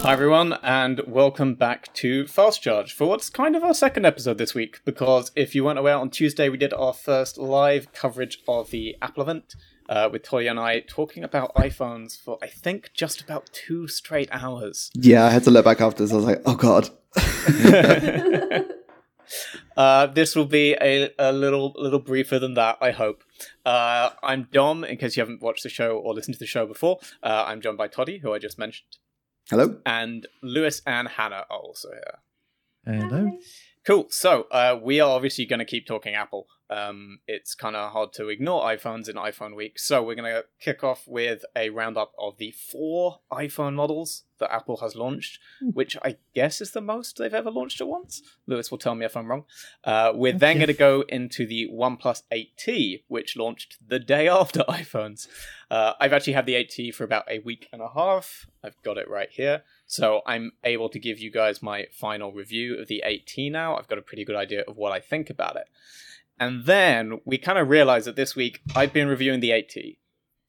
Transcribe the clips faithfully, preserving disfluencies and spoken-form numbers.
Hi everyone, and welcome back to Fast Charge for what's kind of our second episode this week, because if you weren't aware, on Tuesday we did our first live coverage of the Apple event, uh, with Toya and I talking about iPhones for, I think, just about two straight hours. Yeah, I had to look back after this, I was like, oh god. uh, this will be a, a little little briefer than that, I hope. Uh, I'm Dom, in case you haven't watched the show or listened to the show before. Uh, I'm joined by Toddy, who I just mentioned. Hello. And Lewis and Hannah are also here. Hello. Cool. So uh, we are obviously going to keep talking Apple. Um, it's kind of hard to ignore iPhones in iPhone week. So we're going to kick off with a roundup of the four iPhone models that Apple has launched, which I guess is the most they've ever launched at once. Lewis will tell me if I'm wrong. Uh, we're then going to go into the OnePlus eight T, which launched the day after iPhones. Uh, I've actually had the eight T for about a week and a half. I've got it right here. So I'm able to give you guys my final review of the eight T now. I've got a pretty good idea of what I think about it. And then we kind of realized that this week I've been reviewing the eight T.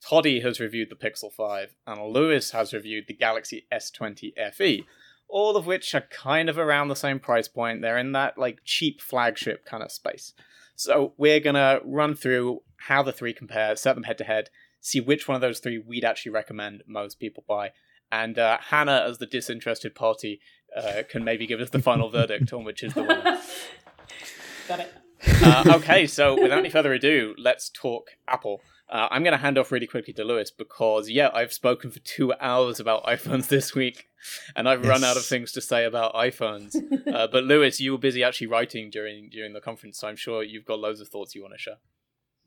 Toddy has reviewed the Pixel five, and Lewis has reviewed the Galaxy S twenty F E, all of which are kind of around the same price point. They're in that like cheap flagship kind of space. So we're going to run through how the three compare, set them head to head, see which one of those three we'd actually recommend most people buy. And uh, Hannah, as the disinterested party, uh, can maybe give us the final verdict on which is the winner. Got it. uh, okay, so without any further ado, let's talk Apple. Uh, I'm going to hand off really quickly to Lewis because, yeah, I've spoken for two hours about iPhones this week, and I've yes. run out of things to say about iPhones. uh, but Lewis, you were busy actually writing during during the conference, so I'm sure you've got loads of thoughts you want to share.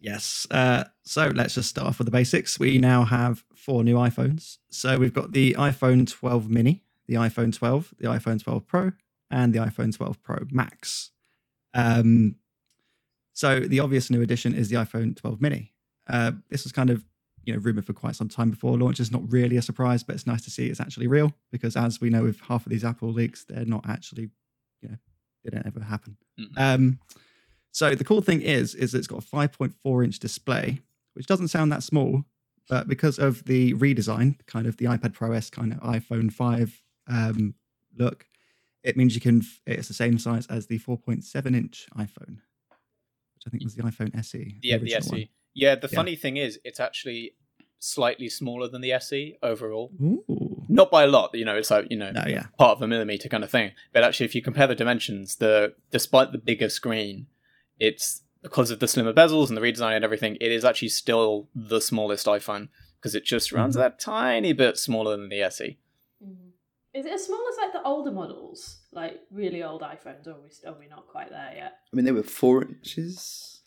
Yes. Uh, so let's just start off with the basics. We now have four new iPhones. So we've got the iPhone twelve mini, the iPhone twelve, the iPhone twelve Pro, and the iPhone twelve Pro Max. Um... So the obvious new addition is the iPhone twelve mini. Uh, this was kind of, you know, rumored for quite some time before launch. It's not really a surprise, but it's nice to see it's actually real because, as we know, with half of these Apple leaks, they're not actually, you know, they don't ever happen. Mm-hmm. Um, so the cool thing is, is it's got a five point four inch display, which doesn't sound that small, but because of the redesign, kind of the iPad Pro-S kind of iPhone five um, look, it means you can. It's the same size as the four point seven inch iPhone. I think it was the iPhone S E. Yeah, the S E. One. Yeah, the yeah. funny thing is, it's actually slightly smaller than the S E overall. Ooh. Not by a lot, you know, it's like, you know, no, yeah. part of a millimeter kind of thing. But actually, if you compare the dimensions, the despite the bigger screen, it's because of the slimmer bezels and the redesign and everything, it is actually still the smallest iPhone because it just runs mm-hmm. that tiny bit smaller than the S E. Mm-hmm. Is it as small as like the older models? Like really old iPhones, or are we, still, are we not quite there yet? I mean, they were four inches.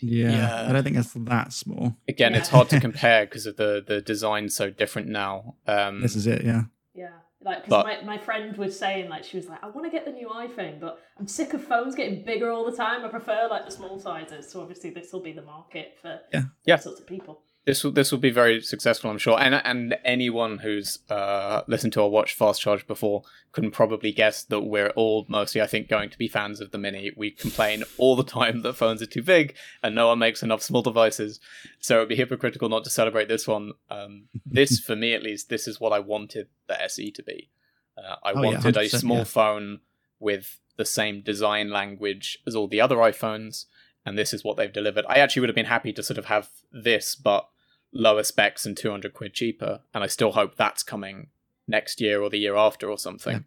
Yeah, yeah. I don't think that's that small. Again, yeah. it's hard to compare because of the, the design so different now. Um, this is it, yeah. Yeah, like because my, my friend was saying, like she was like, I want to get the new iPhone, but I'm sick of phones getting bigger all the time. I prefer like the small sizes. So obviously, this will be the market for yeah. yeah. sorts of people. This will this will be very successful, I'm sure. And and anyone who's uh, listened to or watched Fast Charge before can probably guess that we're all mostly, I think, going to be fans of the Mini. We complain all the time that phones are too big and no one makes enough small devices. So it would be hypocritical not to celebrate this one. Um, this, for me at least, this is what I wanted the S E to be. Uh, I oh, wanted yeah, a small yeah. phone with the same design language as all the other iPhones. And this is what they've delivered. I actually would have been happy to sort of have this, but lower specs and two hundred quid cheaper. And I still hope that's coming next year or the year after or something. Yeah.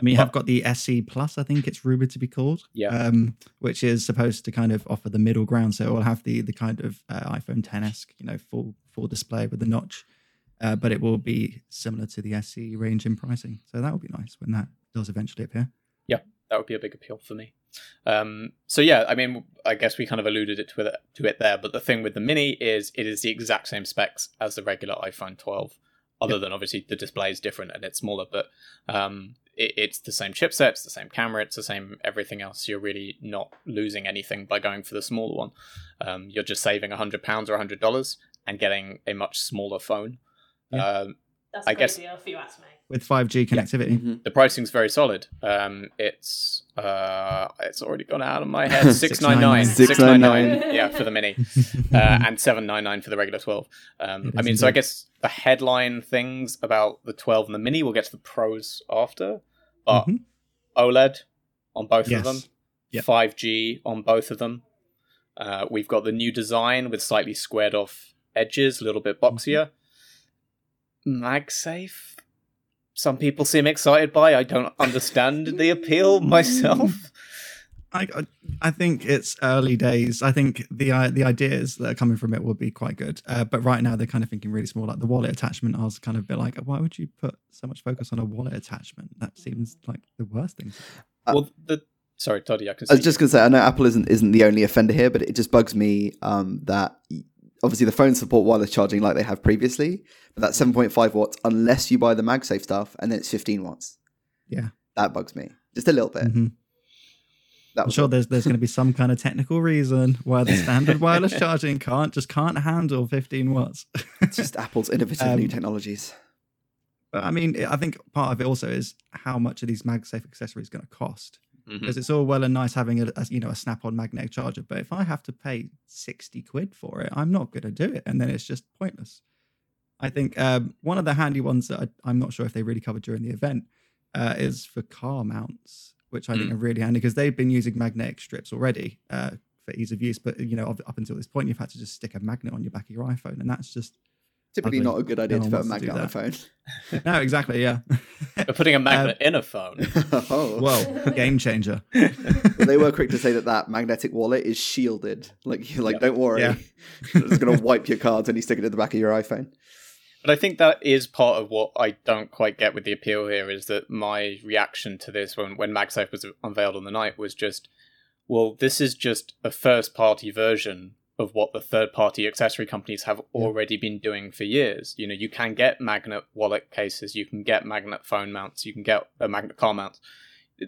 I mean, you but, have got the S E Plus, I think it's rumored to be called, yeah. um, which is supposed to kind of offer the middle ground. So it will have the the kind of uh, iPhone ten-esque, you know, full, full display with the notch, uh, but it will be similar to the S E range in pricing. So that will be nice when that does eventually appear. Yeah, that would be a big appeal for me. Um, so yeah, I mean, I guess we kind of alluded it to, it to it there, but the thing with the Mini is it is the exact same specs as the regular iPhone twelve, other yep. than obviously the display is different and it's smaller, but um, it, it's the same chipset, it's the same camera, it's the same everything else. You're really not losing anything by going for the smaller one. Um, you're just saving one hundred pounds or one hundred dollars and getting a much smaller phone. Yep. Um, That's a I great guess, deal, if you ask me. With five G connectivity. Yeah. Mm-hmm. The pricing's very solid. Um, it's uh, it's already gone out of my head. six ninety-nine yeah, for the mini. Uh, and seven ninety-nine for the regular twelve. Um, I mean, so I guess the headline things about the twelve and the mini, we'll get to the pros after. But mm-hmm. OLED on both yes. of them. Yep. five G on both of them. Uh, we've got the new design with slightly squared off edges, a little bit boxier. Mm-hmm. MagSafe, some people seem excited by. I don't understand the appeal myself. I I think it's early days. I think the uh, the ideas that are coming from it will be quite good. Uh, but right now they're kind of thinking really small. Like the wallet attachment, I was kind of a bit like, why would you put so much focus on a wallet attachment? That seems like the worst thing. Uh, well, the sorry, Toddy, I can. I was just going to say, I know Apple isn't isn't the only offender here, but it just bugs me um, that. Obviously, the phones support wireless charging like they have previously, but that's seven point five watts unless you buy the MagSafe stuff, and then it's fifteen watts. Yeah. That bugs me. Just a little bit. Mm-hmm. I'm sure it. there's there's going to be some kind of technical reason why the standard wireless charging can't just can't handle fifteen watts. It's just Apple's innovative um, new technologies. But I mean, I think part of it also is how much are these MagSafe accessories going to cost? Because mm-hmm. it's all well and nice having a, a you know a snap-on magnetic charger, but if I have to pay sixty quid for it, I'm not going to do it, and then it's just pointless. I think um, one of the handy ones that I, I'm not sure if they really covered during the event uh, is for car mounts, which I mm. think are really handy because they've been using magnetic strips already uh, for ease of use, but you know up until this point you've had to just stick a magnet on your back of your iPhone, and that's just typically not a good idea no to put a magnet on a phone. No, exactly, yeah. But putting a magnet um, in a phone. Oh. Well, game changer. They were quick to say that that magnetic wallet is shielded. Like, you're like yep. don't worry. Yeah. It's going to wipe your cards when you stick it at the back of your iPhone. But I think that is part of what I don't quite get with the appeal here, is that my reaction to this when, when MagSafe was unveiled on the night was just, well, this is just a first-party version of what the third-party accessory companies have already yeah. been doing for years. You know, you can get magnet wallet cases, you can get magnet phone mounts, you can get uh, magnet car mounts.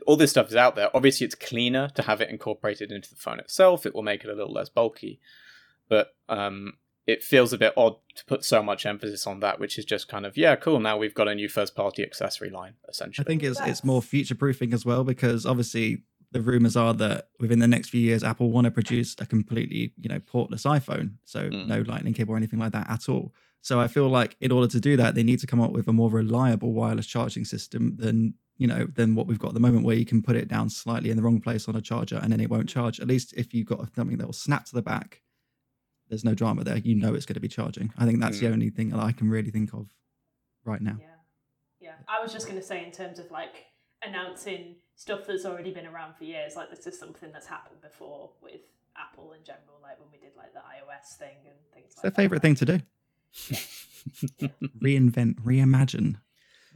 All this stuff is out there. Obviously, it's cleaner to have it incorporated into the phone itself. It will make it a little less bulky. But um, it feels a bit odd to put so much emphasis on that, which is just kind of, yeah, cool, now we've got a new first-party accessory line, essentially. I think it's it's more future-proofing as well, because obviously the rumors are that within the next few years, Apple want to produce a completely, you know, portless iPhone. So mm. no lightning cable or anything like that at all. So I feel like in order to do that, they need to come up with a more reliable wireless charging system than, you know, than what we've got at the moment, where you can put it down slightly in the wrong place on a charger and then it won't charge. At least if you've got something that will snap to the back, there's no drama there. You know, it's going to be charging. I think that's mm. the only thing that I can really think of right now. Yeah. Yeah. I was just going to say, in terms of like announcing stuff that's already been around for years, like this is something that's happened before with Apple in general, like when we did like the iOS thing and things it's like that. It's their favourite thing to do. Yeah. Reinvent, reimagine.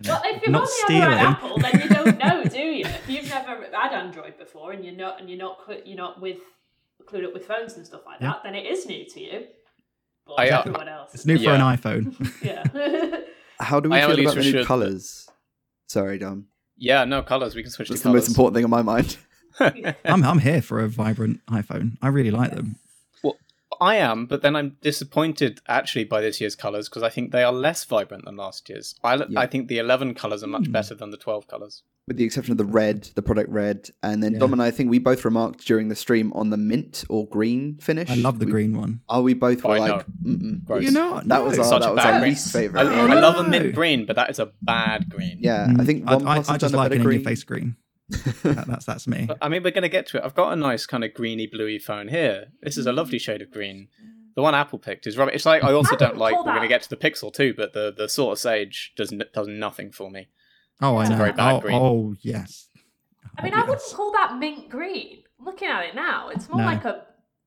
Well, if you're not on Apple, then you don't know, do you? If you've never had Android before and you're not and you're not you're not with clued up with phones and stuff like yeah. that, then it is new to you. But I, everyone else, it's new for yeah. an iPhone. yeah. How do we I feel about the new should. colours? Sorry, Dom. Yeah, no, colours. We can switch That's to colours. That's the most important thing in my mind. I'm I'm here for a vibrant iPhone. I really like them. Well, I am, but then I'm disappointed actually by this year's colours because I think they are less vibrant than last year's. I, yeah. I think the eleven colours are much mm. better than the twelve colours. With the exception of the red, the product red. And then yeah. Dom and I, I think we both remarked during the stream on the mint or green finish. I love the we, green one. Oh, we both oh, were I like, mm-mm. You're not. That no. was our, Such that a was our least favourite. I, I love a mint green, but that is a bad green. Yeah, mm. I think one I, I, I just like an in-your-face green. that, that's, that's me. But, I mean, we're going to get to it. I've got a nice kind of greeny, bluey phone here. This is a lovely shade of green. The one Apple picked is rubbish. It's like, I also I don't like, we're going to get to the Pixel too, but the, the sort of sage does, does nothing for me. Oh, I know. Very bad oh, green. oh, yes. I mean, oh, I yes. wouldn't call that mint green. Looking at it now, it's more no. like a.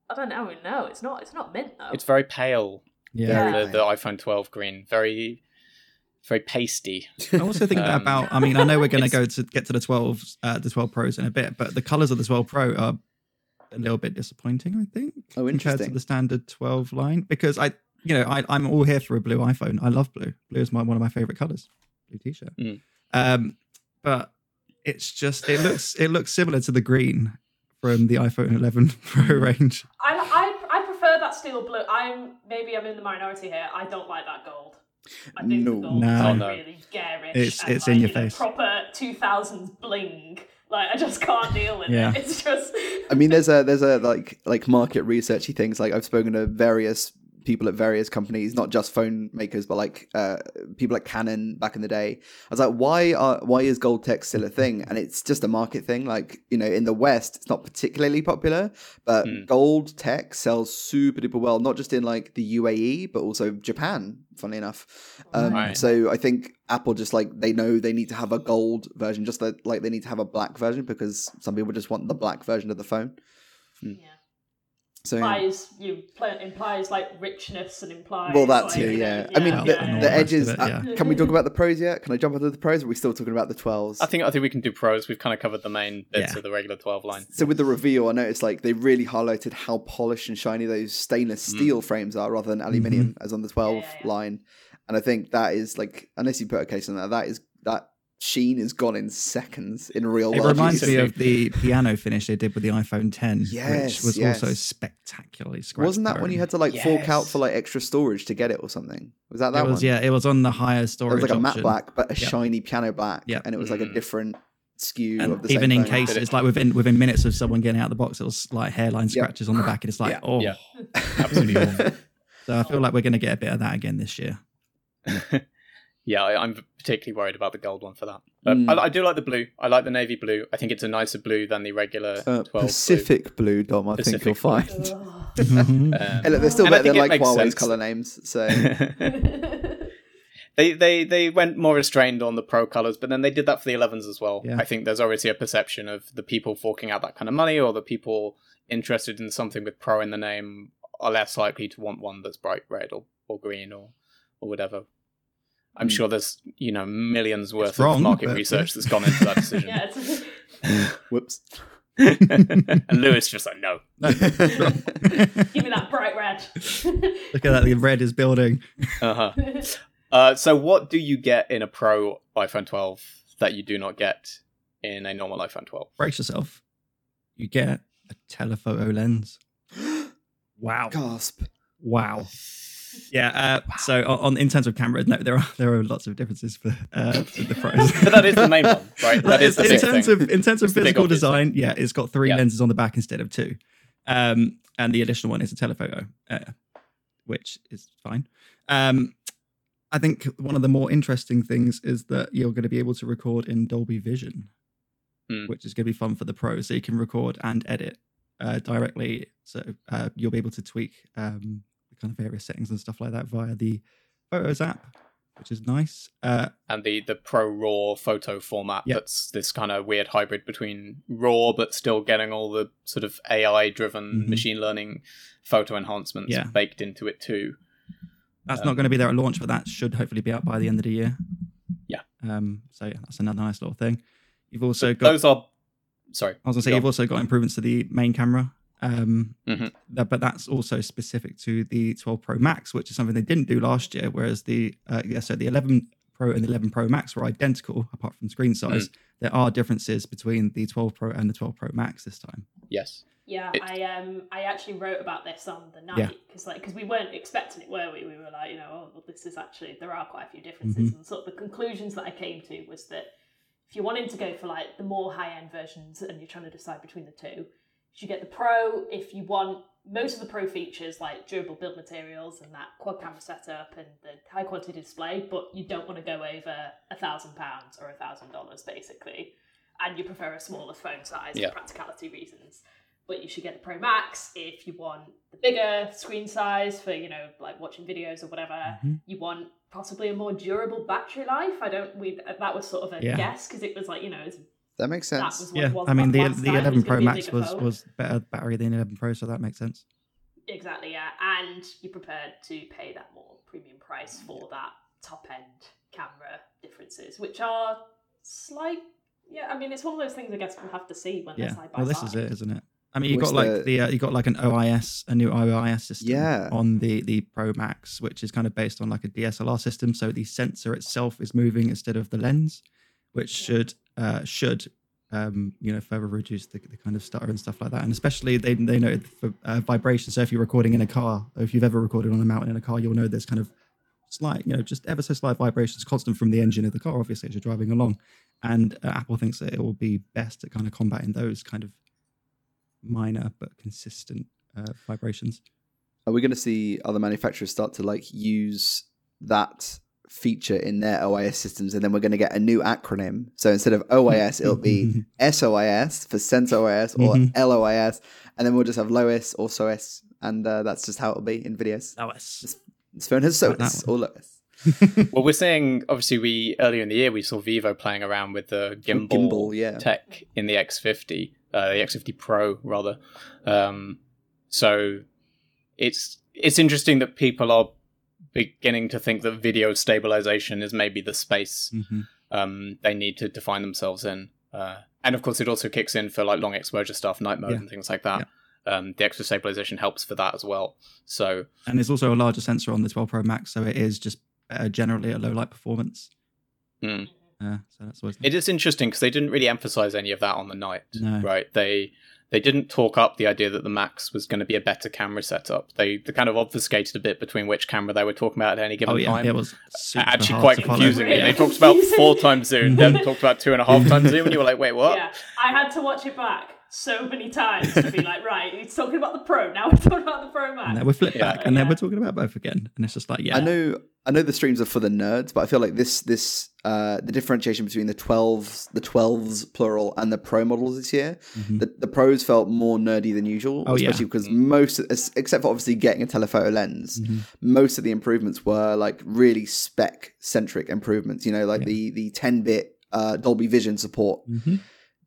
I don't know. No, it's not. It's not mint though. It's very pale. Yeah. yeah. The, the iPhone twelve green, very, very pasty. I also think um, that about. I mean, I know we're going to go to get to the twelve, uh, the twelve Pros in a bit, but the colors of the twelve Pro are a little bit disappointing, I think. Oh, interesting. Compared to the standard twelve line, because I, you know, I, I'm all here for a blue iPhone. I love blue. Blue is my one of my favorite colors. Blue T-shirt. Mm. Um, but it's just it looks it looks similar to the green from the iPhone eleven Pro range. I I, I prefer that steel blue. I'm maybe I'm in the minority here. I don't like that gold. I think no, the no, no. Really garish. It's and it's like, in your you face. Know, proper two thousands bling. Like I just can't deal with yeah. it. It's just. I mean, there's a there's a like like market researchy things. Like I've spoken to various people at various companies, not just phone makers, but like uh, people at Canon back in the day. I was like, why are why is gold tech still a thing? And it's just a market thing. Like, you know, in the West, it's not particularly popular, but mm. gold tech sells super duper well, not just in like the U A E, but also Japan. Funnily enough, um, right. so I think Apple just like they know they need to have a gold version, just that, like they need to have a black version because some people just want the black version of the phone. Mm. Yeah. So, implies you implies like richness and implies well that like, too yeah. yeah I mean yeah. the, yeah. the edges it, yeah. uh, can we talk about the pros yet? Can I jump into the pros? Are we still talking about the twelves? I think I think we can do pros. We've kind of covered the main bits yeah. of the regular twelve line. So with the reveal, I noticed like they really highlighted how polished and shiny those stainless steel mm. frames are rather than aluminium mm-hmm. as on the twelve yeah, yeah. line, and I think that is like unless you put a case on that that is that sheen is gone in seconds in real life. It reminds me of the piano finish they did with the iPhone ten, yes, which was yes. also spectacularly scratched. Wasn't that when you had to like yes. fork out for like extra storage to get it or something? Was that that it was, one? Yeah, it was on the higher storage. It was like a matte option. black, but a yep. shiny piano black, yep. and it was like a different skew and of the even same in thing. Case it's like within within minutes of someone getting out of the box, it was like hairline scratches yep. on the back, and it's like yep. oh, yep. absolutely awful. So I feel like we're going to get a bit of that again this year. Yeah, I'm particularly worried about the gold one for that. But mm. I, I do like the blue. I like the navy blue. I think it's a nicer blue than the regular uh, twelve Pacific blue, blue Dom, I Pacific think you'll blue. Find. um, and look, they're still better than like Huawei's sense. Color names. So they, they they went more restrained on the pro colors, but then they did that for the elevens as well. Yeah. I think there's obviously a perception of the people forking out that kind of money or the people interested in something with pro in the name are less likely to want one that's bright red or, or green or, or whatever. I'm sure there's, you know, millions worth it's of wrong, market research that's gone into that decision. Yeah, it's... Whoops. And Lewis just like, no. no Give me that bright red. Look at that, the red is building. Uh-huh. Uh, so what do you get in a Pro iPhone twelve that you do not get in a normal iPhone twelve? Brace yourself. You get a telephoto lens. Wow. Gasp. Wow. Yeah, uh, wow. so on in terms of cameras, no, there are there are lots of differences for uh, the pros. But that is the main one, right? That, that is the in big terms thing. of in terms of it's physical design. Thing. Yeah, it's got three yeah. lenses on the back instead of two, um, and the additional one is a telephoto, uh, which is fine. Um, I think one of the more interesting things is that you're going to be able to record in Dolby Vision, mm. which is going to be fun for the pros. So you can record and edit uh, directly, so uh, you'll be able to tweak. Um, kind of various settings and stuff like that via the Photos app, which is nice. Uh, and the, the Pro Raw photo format yep. that's this kind of weird hybrid between RAW but still getting all the sort of A I-driven mm-hmm. machine learning photo enhancements yeah. baked into it too. That's um, not going to be there at launch, but that should hopefully be out by the end of the year. Yeah. Um. So yeah, that's another nice little thing. You've also but got... Those are... Sorry. I was going to say, you've also got improvements to the main camera. Um, mm-hmm. th- but that's also specific to the twelve Pro Max, which is something they didn't do last year. Whereas the uh, yeah, so the eleven Pro and the eleven Pro Max were identical apart from screen size. Mm. There are differences between the twelve Pro and the twelve Pro Max this time. Yes. Yeah, it... I um I actually wrote about this on the night because yeah. like because we weren't expecting it, were we? We were like, you know, oh, well, this is actually there are quite a few differences, mm-hmm. and sort of the conclusions that I came to was that if you're wanting to go for like the more high end versions and you're trying to decide between the two. You get the Pro if you want most of the Pro features like durable build materials and that quad camera setup and the high quality display, but you don't want to go over a thousand pounds or a thousand dollars basically, and you prefer a smaller phone size yeah. for practicality reasons. But you should get the Pro Max if you want the bigger screen size for, you know, like watching videos or whatever. Mm-hmm. You want possibly a more durable battery life. I don't. We that was sort of a yeah. guess because it was like, you know. It's, That makes sense. That yeah, I mean, the the eleven Pro Max was, was better battery than the eleven Pro, so that makes sense. Exactly, yeah. And you're prepared to pay that more premium price for that top-end camera differences, which are slight... Yeah, I mean, it's one of those things I guess we'll have to see when yeah. they're side by side. Well, this is it, isn't it? I mean, you got like the, the uh, you got like an O I S, a new O I S system yeah. on the, the Pro Max, which is kind of based on like a D S L R system, so the sensor itself is moving instead of the lens, which yeah. should... Uh, should um, you know further reduce the, the kind of stutter and stuff like that, and especially they they know for uh, vibration. So if you're recording in a car, or if you've ever recorded on a mountain in a car, you'll know there's kind of slight, you know, just ever so slight vibrations, constant from the engine of the car, obviously, as you're driving along. And uh, Apple thinks that it will be best at kind of combating those kind of minor but consistent uh, vibrations. Are we going to see other manufacturers start to like use that feature in their O I S systems, and then we're going to get a new acronym? So instead of O I S, it'll be S O I S for Sense O I S, or mm-hmm. L O I S, and then we'll just have Lois or S O I S, and uh, that's just how it'll be in videos. Lois. This, this phone has S O I S or Lois. Well, we're saying, obviously, we earlier in the year we saw Vivo playing around with the gimbal, gimbal yeah. tech in the X fifty, uh, the X fifty Pro rather. Um, so it's it's interesting that people are beginning to think that video stabilization is maybe the space mm-hmm. um, they need to define themselves in. Uh, and of course, it also kicks in for like long exposure stuff, night mode, yeah. and things like that. Yeah. Um, the extra stabilization helps for that as well. So, and there's also a larger sensor on the twelve Pro Max, so it is just Uh, generally a low light performance. Mm. Uh, so that's always nice. It is interesting because they didn't really emphasize any of that on the night, no. right? They they didn't talk up the idea that the Max was going to be a better camera setup. They, they kind of obfuscated a bit between which camera they were talking about at any given oh, yeah. time. It was actually quite confusing. Really? They talked about four times zoom, then talked about two and a half times zoom, and you were like, wait, what? Yeah, I had to watch it back so many times to be like, right, it's talking about the Pro now, we're talking about the Pro Max, and then we flip yeah. back, and yeah. then we're talking about both again, and it's just like, yeah. I know, I know the streams are for the nerds, but I feel like this, this, uh, the differentiation between the twelves, the twelves plural, and the Pro models this year, mm-hmm. the, the Pros felt more nerdy than usual, oh, especially yeah. because most, except for obviously getting a telephoto lens, mm-hmm. most of the improvements were like really spec centric improvements. You know, like yeah. the the ten bit uh, Dolby Vision support. Mm-hmm.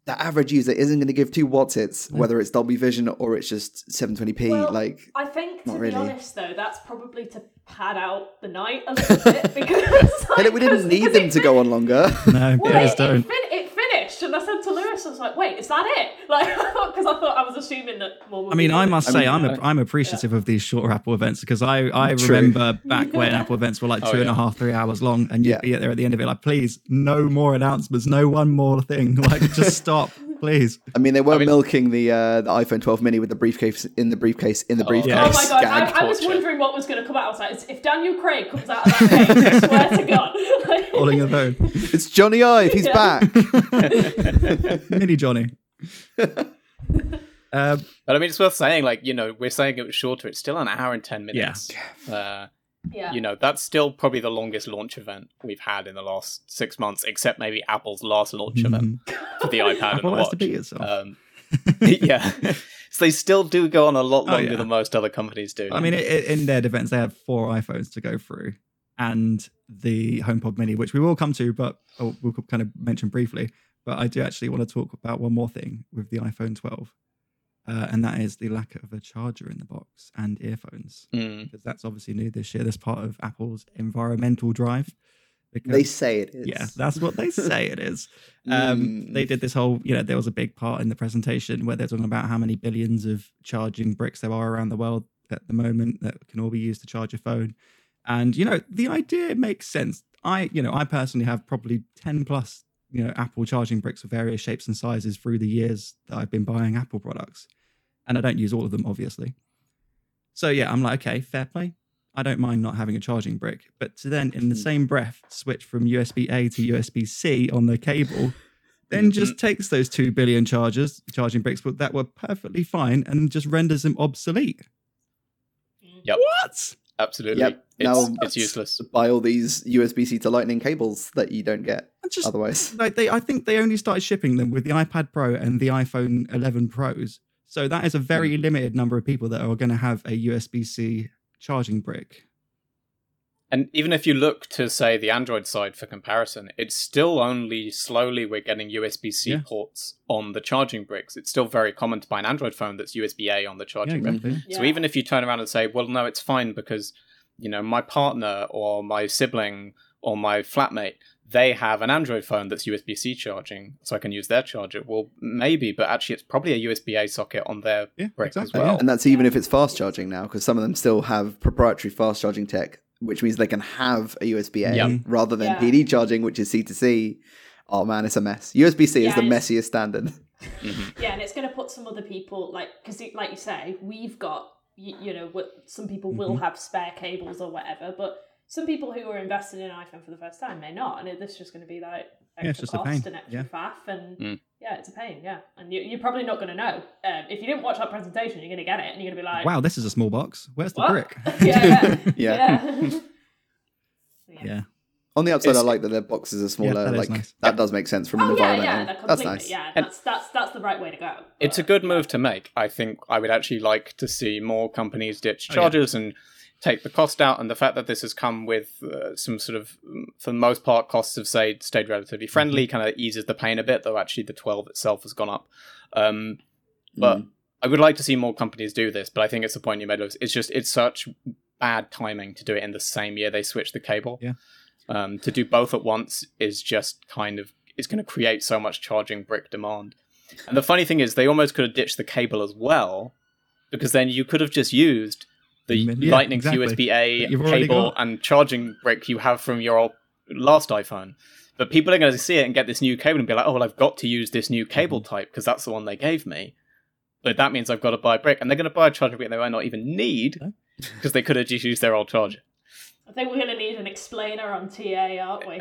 The average user isn't going to give two watts it's, whether it's Dolby Vision or it's just seven twenty p. Well, like, I think, to be really. honest, though, that's probably to pad out the night a little bit, because like, we didn't need them to fin- go on longer. No, well, guys it, don't. It, fin- it finished, and I said to Lewis, I was like, "Wait, is that it?" Like, because I thought I was assuming that. More would I mean, I must it. say, I mean, I'm a, I'm appreciative yeah. of these shorter Apple events, because I I True. remember back when Apple events were like oh, two yeah. and a half, three hours long, and you'd yeah. be there at the end of it like, "Please, no more announcements, no one more thing, like just stop." Please. I mean, they were I mean, milking the uh, the iPhone twelve mini with the briefcase in the briefcase in the briefcase. Oh, oh my God, I, I was wondering what was going to come out. I was like, if Daniel Craig comes out of that case, I swear to God. Holding the phone. It's Johnny Ive, he's yeah. back. Mini Johnny. um, but I mean, it's worth saying, like, you know, we're saying it was shorter. It's still an hour and ten minutes. Yeah. Uh, Yeah. You know, that's still probably the longest launch event we've had in the last six months, except maybe Apple's last launch mm-hmm. event for the iPad Apple and the watch. Has to beat itself. Um, yeah. So they still do go on a lot longer oh, yeah. than most other companies do. I mean, it, it, in their defense, they had four iPhones to go through and the HomePod Mini, which we will come to, but oh, we'll kind of mention briefly. But I do actually want to talk about one more thing with the iPhone twelve. Uh, and that is the lack of a charger in the box and earphones. Mm. Because that's obviously new this year. That's part of Apple's environmental drive. Because, they say it is. Yeah, that's what they say it is. Um, mm. They did this whole, you know, there was a big part in the presentation where they're talking about how many billions of charging bricks there are around the world at the moment that can all be used to charge your phone. And, you know, the idea makes sense. I, you know, I personally have probably ten plus you know, Apple charging bricks of various shapes and sizes through the years that I've been buying Apple products. And I don't use all of them, obviously. So yeah, I'm like, okay, fair play. I don't mind not having a charging brick. But to then, in the same breath, switch from U S B A to U S B C on the cable, then just takes those two billion chargers, charging bricks that were perfectly fine and just renders them obsolete. Yep. What? Absolutely. Yep. It's, now it's useless. Buy all these U S B C to Lightning cables that you don't get just, otherwise. Like they, I think they only started shipping them with the iPad Pro and the iPhone eleven Pros. So that is a very limited number of people that are going to have a U S B C charging brick. And even if you look to, say, the Android side for comparison, it's still only slowly we're getting U S B C yeah. ports on the charging bricks. It's still very common to buy an Android phone that's U S B A on the charging yeah, exactly. brick. Yeah. So even if you turn around and say, well, no, it's fine because, you know, my partner or my sibling or my flatmate, they have an Android phone that's U S B C charging, so I can use their charger. Well, maybe, but actually it's probably a U S B A socket on their yeah, brick exactly, as well. Yeah. And that's even if it's fast charging now, because some of them still have proprietary fast charging tech, which means they can have a U S B A yep. rather than yeah. P D charging, which is C to C. Oh man, it's a mess. U S B C yeah, is the messiest standard. Mm-hmm. Yeah, and it's going to put some other people, like, because like you say, we've got, you, you know, what some people mm-hmm. will have spare cables or whatever, but some people who are invested in an iPhone for the first time may not, and it, this is just going to be like extra yeah, it's just cost a pain. and extra yeah. faff, and mm. yeah, it's a pain, yeah. And you, you're probably not going to know. Um, if you didn't watch that presentation, you're going to get it, and you're going to be like, wow, this is a small box. Where's the what? brick? yeah, yeah. yeah. yeah. yeah. yeah. On the outside, it's, I like that their boxes are smaller. Yeah, that like nice. that does make sense from oh, an environment. Yeah, yeah, that that's nice. Yeah, that's, that's that's the right way to go. But it's a good move to make. I think I would actually like to see more companies ditch chargers oh, yeah. and take the cost out. And the fact that this has come with uh, some sort of, for the most part, costs have stayed, stayed relatively friendly, mm-hmm. kind of eases the pain a bit, though actually the twelve itself has gone up. Um, but mm. I would like to see more companies do this, but I think it's the point you made. It's just, it's such bad timing to do it in the same year they switched the cable. Yeah. Um, to do both at once is just kind of, it's going to create so much charging brick demand. And the funny thing is, they almost could have ditched the cable as well, because then you could have just used the yeah, Lightning's exactly. U S B A cable got... and charging brick you have from your last iPhone. But people are going to see it and get this new cable and be like, oh, well, I've got to use this new cable type because that's the one they gave me. But that means I've got to buy a brick. And they're going to buy a charging brick they might not even need, because they could have just used their old charger. I think we're going to need an explainer on T A, aren't we?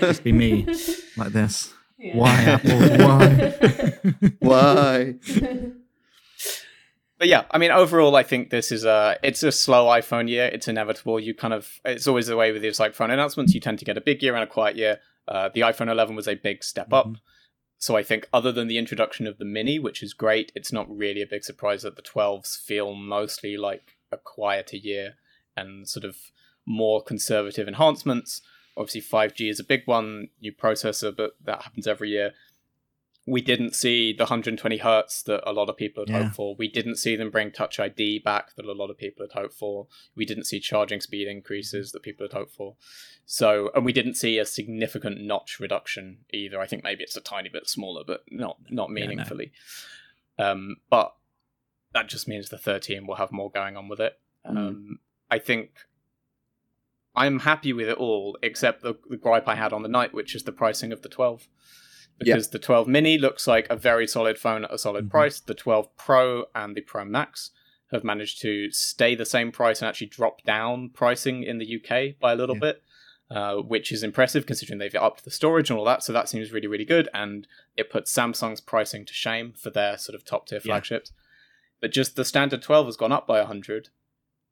Just be me, like this. Yeah. Why, Apple? Why? Why? But yeah, I mean, overall, I think this is a, it's a slow iPhone year. It's inevitable. You kind of, it's always the way with these like phone announcements. You tend to get a big year and a quiet year. Uh, the iPhone eleven was a big step mm-hmm. up. So I think other than the introduction of the Mini, which is great, it's not really a big surprise that the twelves feel mostly like a quieter year and sort of more conservative enhancements. Obviously, five G is a big one, new processor, but that happens every year. We didn't see the one hundred twenty hertz that a lot of people had yeah. hoped for. We didn't see them bring Touch I D back that a lot of people had hoped for. We didn't see charging speed increases that people had hoped for. So, and we didn't see a significant notch reduction either. I think maybe it's a tiny bit smaller, but not not meaningfully. Yeah, no. Um, but that just means the thirteen will have more going on with it. Mm. Um, I think I'm happy with it all, except the, the gripe I had on the night, which is the pricing of the twelve. Because yep. the twelve mini looks like a very solid phone at a solid mm-hmm. price. The twelve Pro and the Pro Max have managed to stay the same price and actually drop down pricing in the U K by a little yeah. bit, uh, which is impressive considering they've upped the storage and all that. So that seems really, really good. And it puts Samsung's pricing to shame for their sort of top tier yeah. flagships. But just the standard twelve has gone up by one hundred.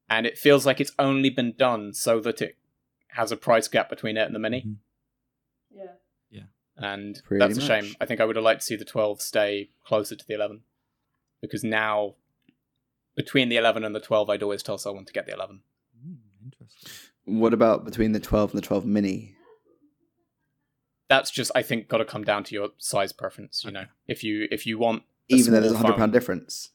And it feels like it's only been done so that it has a price gap between it and the Mini. Yeah. Yeah. And Pretty that's a much. shame. I think I would have liked to see the twelve stay closer to the eleven. Because now, between the eleven and the twelve, I'd always tell someone to get the eleven. Mm, interesting. What about between the twelve and the twelve Mini? That's just, I think, got to come down to your size preference. You okay. know, if you if you want, even though there's a hundred pound difference.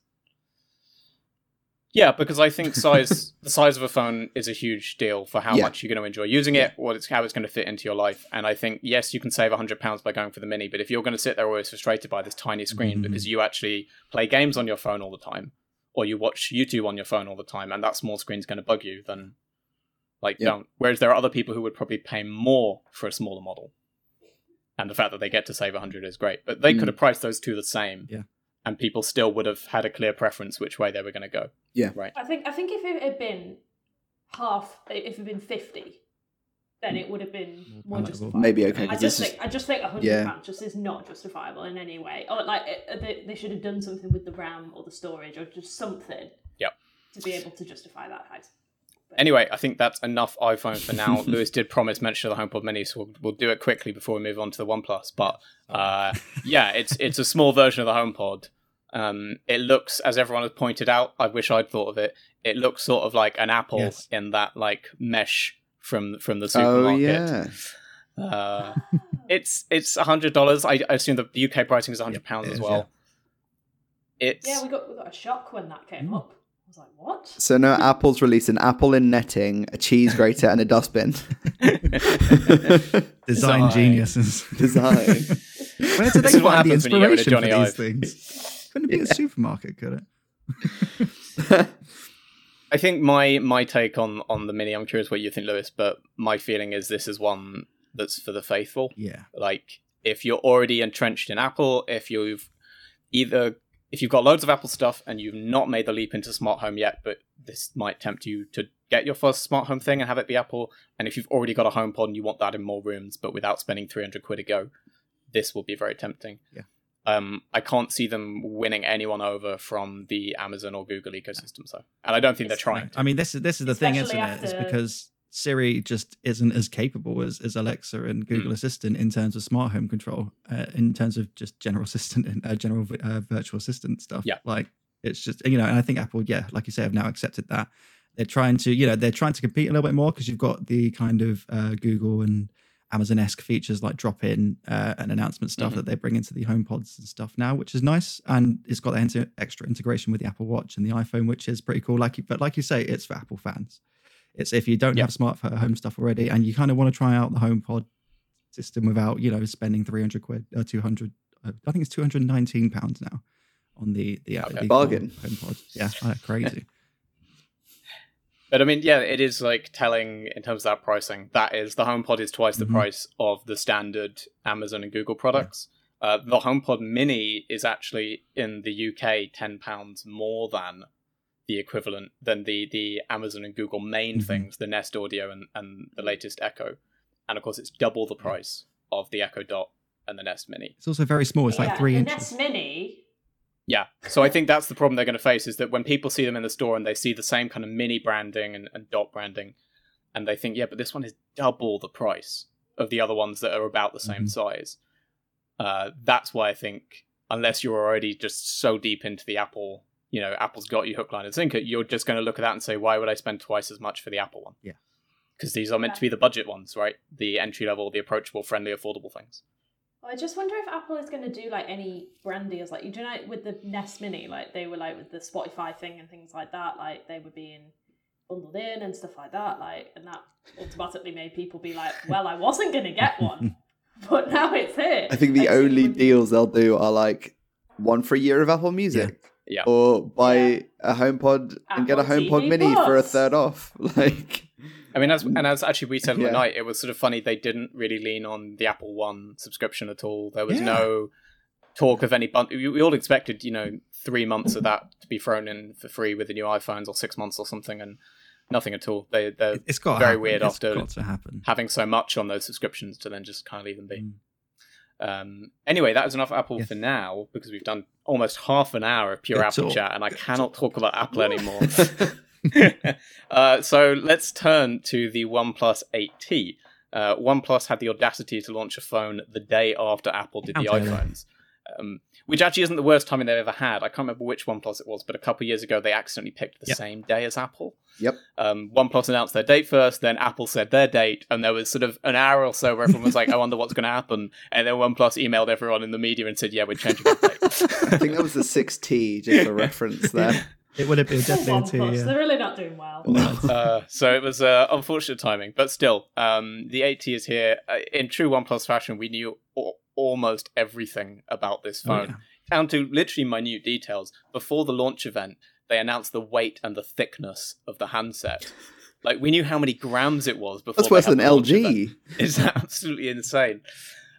Yeah, because I think size the size of a phone is a huge deal for how yeah. much you're going to enjoy using it, what it's, how it's going to fit into your life. And I think, yes, you can save one hundred pounds by going for the Mini, but if you're going to sit there always frustrated by this tiny screen mm-hmm. because you actually play games on your phone all the time, or you watch YouTube on your phone all the time, and that small screen's going to bug you, then like yeah. don't. Whereas there are other people who would probably pay more for a smaller model. And the fact that they get to save one hundred is great. But they mm. could have priced those two the same. Yeah. And people still would have had a clear preference which way they were going to go. Yeah, right. I think I think if it had been half, if it had been fifty, then it would have been more justifiable. Maybe okay. I just think is... I just think a hundred yeah. pounds just is not justifiable in any way. Or like it, they, they should have done something with the RAM or the storage or just something. Yep. To be able to justify that height. But... Anyway, I think that's enough iPhone for now. Lewis did promise mention of the HomePod Mini, so we'll, we'll do it quickly before we move on to the OnePlus. But uh, yeah, it's it's a small version of the HomePod. Um, it looks, as everyone has pointed out, I wish I'd thought of it, it looks sort of like an Apple yes. in that like mesh from from the supermarket. Oh, yeah. Uh, it's it's one hundred dollars. I, I assume the U K pricing is one hundred pounds yeah, as well. Yeah. It's Yeah, we got we got a shock when that came mm. up. I was like, what? So now Apple's released an apple in netting, a cheese grater and a dustbin. Design, Design geniuses. Design. Where did they find the inspiration for these things? Couldn't be yeah. a supermarket, could it? I think my my take on, on the Mini, I'm curious what you think, Lewis, but my feeling is this is one that's for the faithful. Yeah. Like, if you're already entrenched in Apple, if you've either if you've got loads of Apple stuff and you've not made the leap into smart home yet, but this might tempt you to get your first smart home thing and have it be Apple. And if you've already got a HomePod and you want that in more rooms, but without spending three hundred quid a go, this will be very tempting. Yeah. Um, I can't see them winning anyone over from the Amazon or Google ecosystem, so, and I don't think they're trying to. I mean, this is this is the Especially thing, isn't after... it? It's because Siri just isn't as capable as, as Alexa and Google mm. Assistant in terms of smart home control, uh, in terms of just general assistant and uh, general uh, virtual assistant stuff. Yeah, like it's just, you know, and I think Apple, yeah, like you say, have now accepted that. They're trying to, you know, they're trying to compete a little bit more because you've got the kind of uh, Google and Amazon-esque features like drop-in uh, and announcement stuff mm-hmm. that they bring into the HomePods and stuff now, which is nice. And it's got the extra integration with the Apple Watch and the iPhone, which is pretty cool. Like, but like you say, it's for Apple fans. It's if you don't yep. have smart home stuff already and you kind of want to try out the HomePod system without, you know, spending three hundred quid or two hundred, uh, I think it's two hundred nineteen pounds now on the, the, uh, okay. the bargain HomePod. Yeah, uh, crazy. But I mean, yeah, it is like telling in terms of that pricing. That is, the HomePod is twice the mm-hmm. price of the standard Amazon and Google products. Yeah. Uh, the HomePod Mini is actually in the U K ten pounds more than the equivalent, than the, the Amazon and Google main mm-hmm. things, the Nest Audio and, and the latest Echo. And of course, it's double the price of the Echo Dot and the Nest Mini. It's also very small. It's yeah, like three the inches. Nest Mini... Yeah, so I think that's the problem they're going to face, is that when people see them in the store and they see the same kind of mini branding and, and dot branding, and they think, yeah, but this one is double the price of the other ones that are about the same mm-hmm. size. Uh, that's why I think, unless you're already just so deep into the Apple, you know, Apple's got you hook, line, and sinker, you're just going to look at that and say, why would I spend twice as much for the Apple one? Yeah, because these are meant yeah. to be the budget ones, right? The entry level, the approachable, friendly, affordable things. I just wonder if Apple is going to do like any brand deals, like you do know with the Nest Mini, like they were like with the Spotify thing and things like that, like they were being bundled in and stuff like that, like, and that automatically made people be like, well, I wasn't going to get one, but now it's here. I think the That's only even... deals they'll do are like one for a year of Apple Music, yeah, yeah. or buy yeah. a HomePod Apple and get a HomePod T V Mini Plus. For a third off, like. I mean, as and as actually we said yeah. at night, it was sort of funny they didn't really lean on the Apple One subscription at all. There was yeah. no talk of any bun- we, we all expected, you know, three months of that to be thrown in for free with the new iPhones, or six months or something, and nothing at all. They they're it's got very weird it's after got to happen. Having so much on those subscriptions to then just kind of leave them be. Mm. Um, anyway, that is enough Apple yes. for now, because we've done almost half an hour of pure Good Apple talk. Chat, and I Good cannot talk. talk about Apple anymore. uh, so let's turn to the OnePlus eight T. Uh, OnePlus had the audacity to launch a phone the day after Apple did the iPhones, um, which actually isn't the worst timing they've ever had. I can't remember which OnePlus it was, but a couple of years ago they accidentally picked the yep. same day as Apple. Yep. Um, OnePlus announced their date first, then Apple said their date, and there was sort of an hour or so where everyone was like, I wonder what's going to happen, and then OnePlus emailed everyone in the media and said, yeah, we're changing the date. I think that was the six T, just a reference there. It would have been definitely a two. Yeah. They're really not doing well. uh, so it was uh, unfortunate timing, but still, um, the eight T is here. In true OnePlus fashion, we knew o- almost everything about this phone, oh, yeah. down to literally minute details. Before the launch event, they announced the weight and the thickness of the handset. Like, we knew how many grams it was before. That's worse than L G. It's absolutely insane.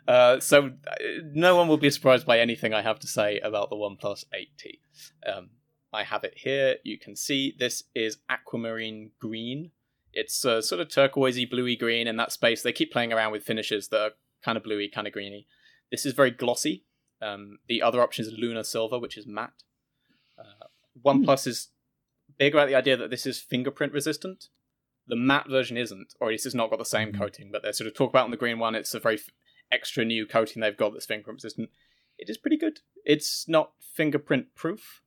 Uh, so uh, no one will be surprised by anything I have to say about the OnePlus eight T. Um, I have it here. You can see this is aquamarine green. It's uh, sort of turquoisey, bluey green in that space. They keep playing around with finishes that are kind of bluey, kind of greeny. This is very glossy. Um, the other option is lunar silver, which is matte. Uh, OnePlus mm. is big about the idea that this is fingerprint resistant. The matte version isn't, or at least it's not got the same mm. coating, but they sort of talk about on the green one, it's a very f- extra new coating they've got that's fingerprint resistant. It is pretty good. It's not fingerprint proof,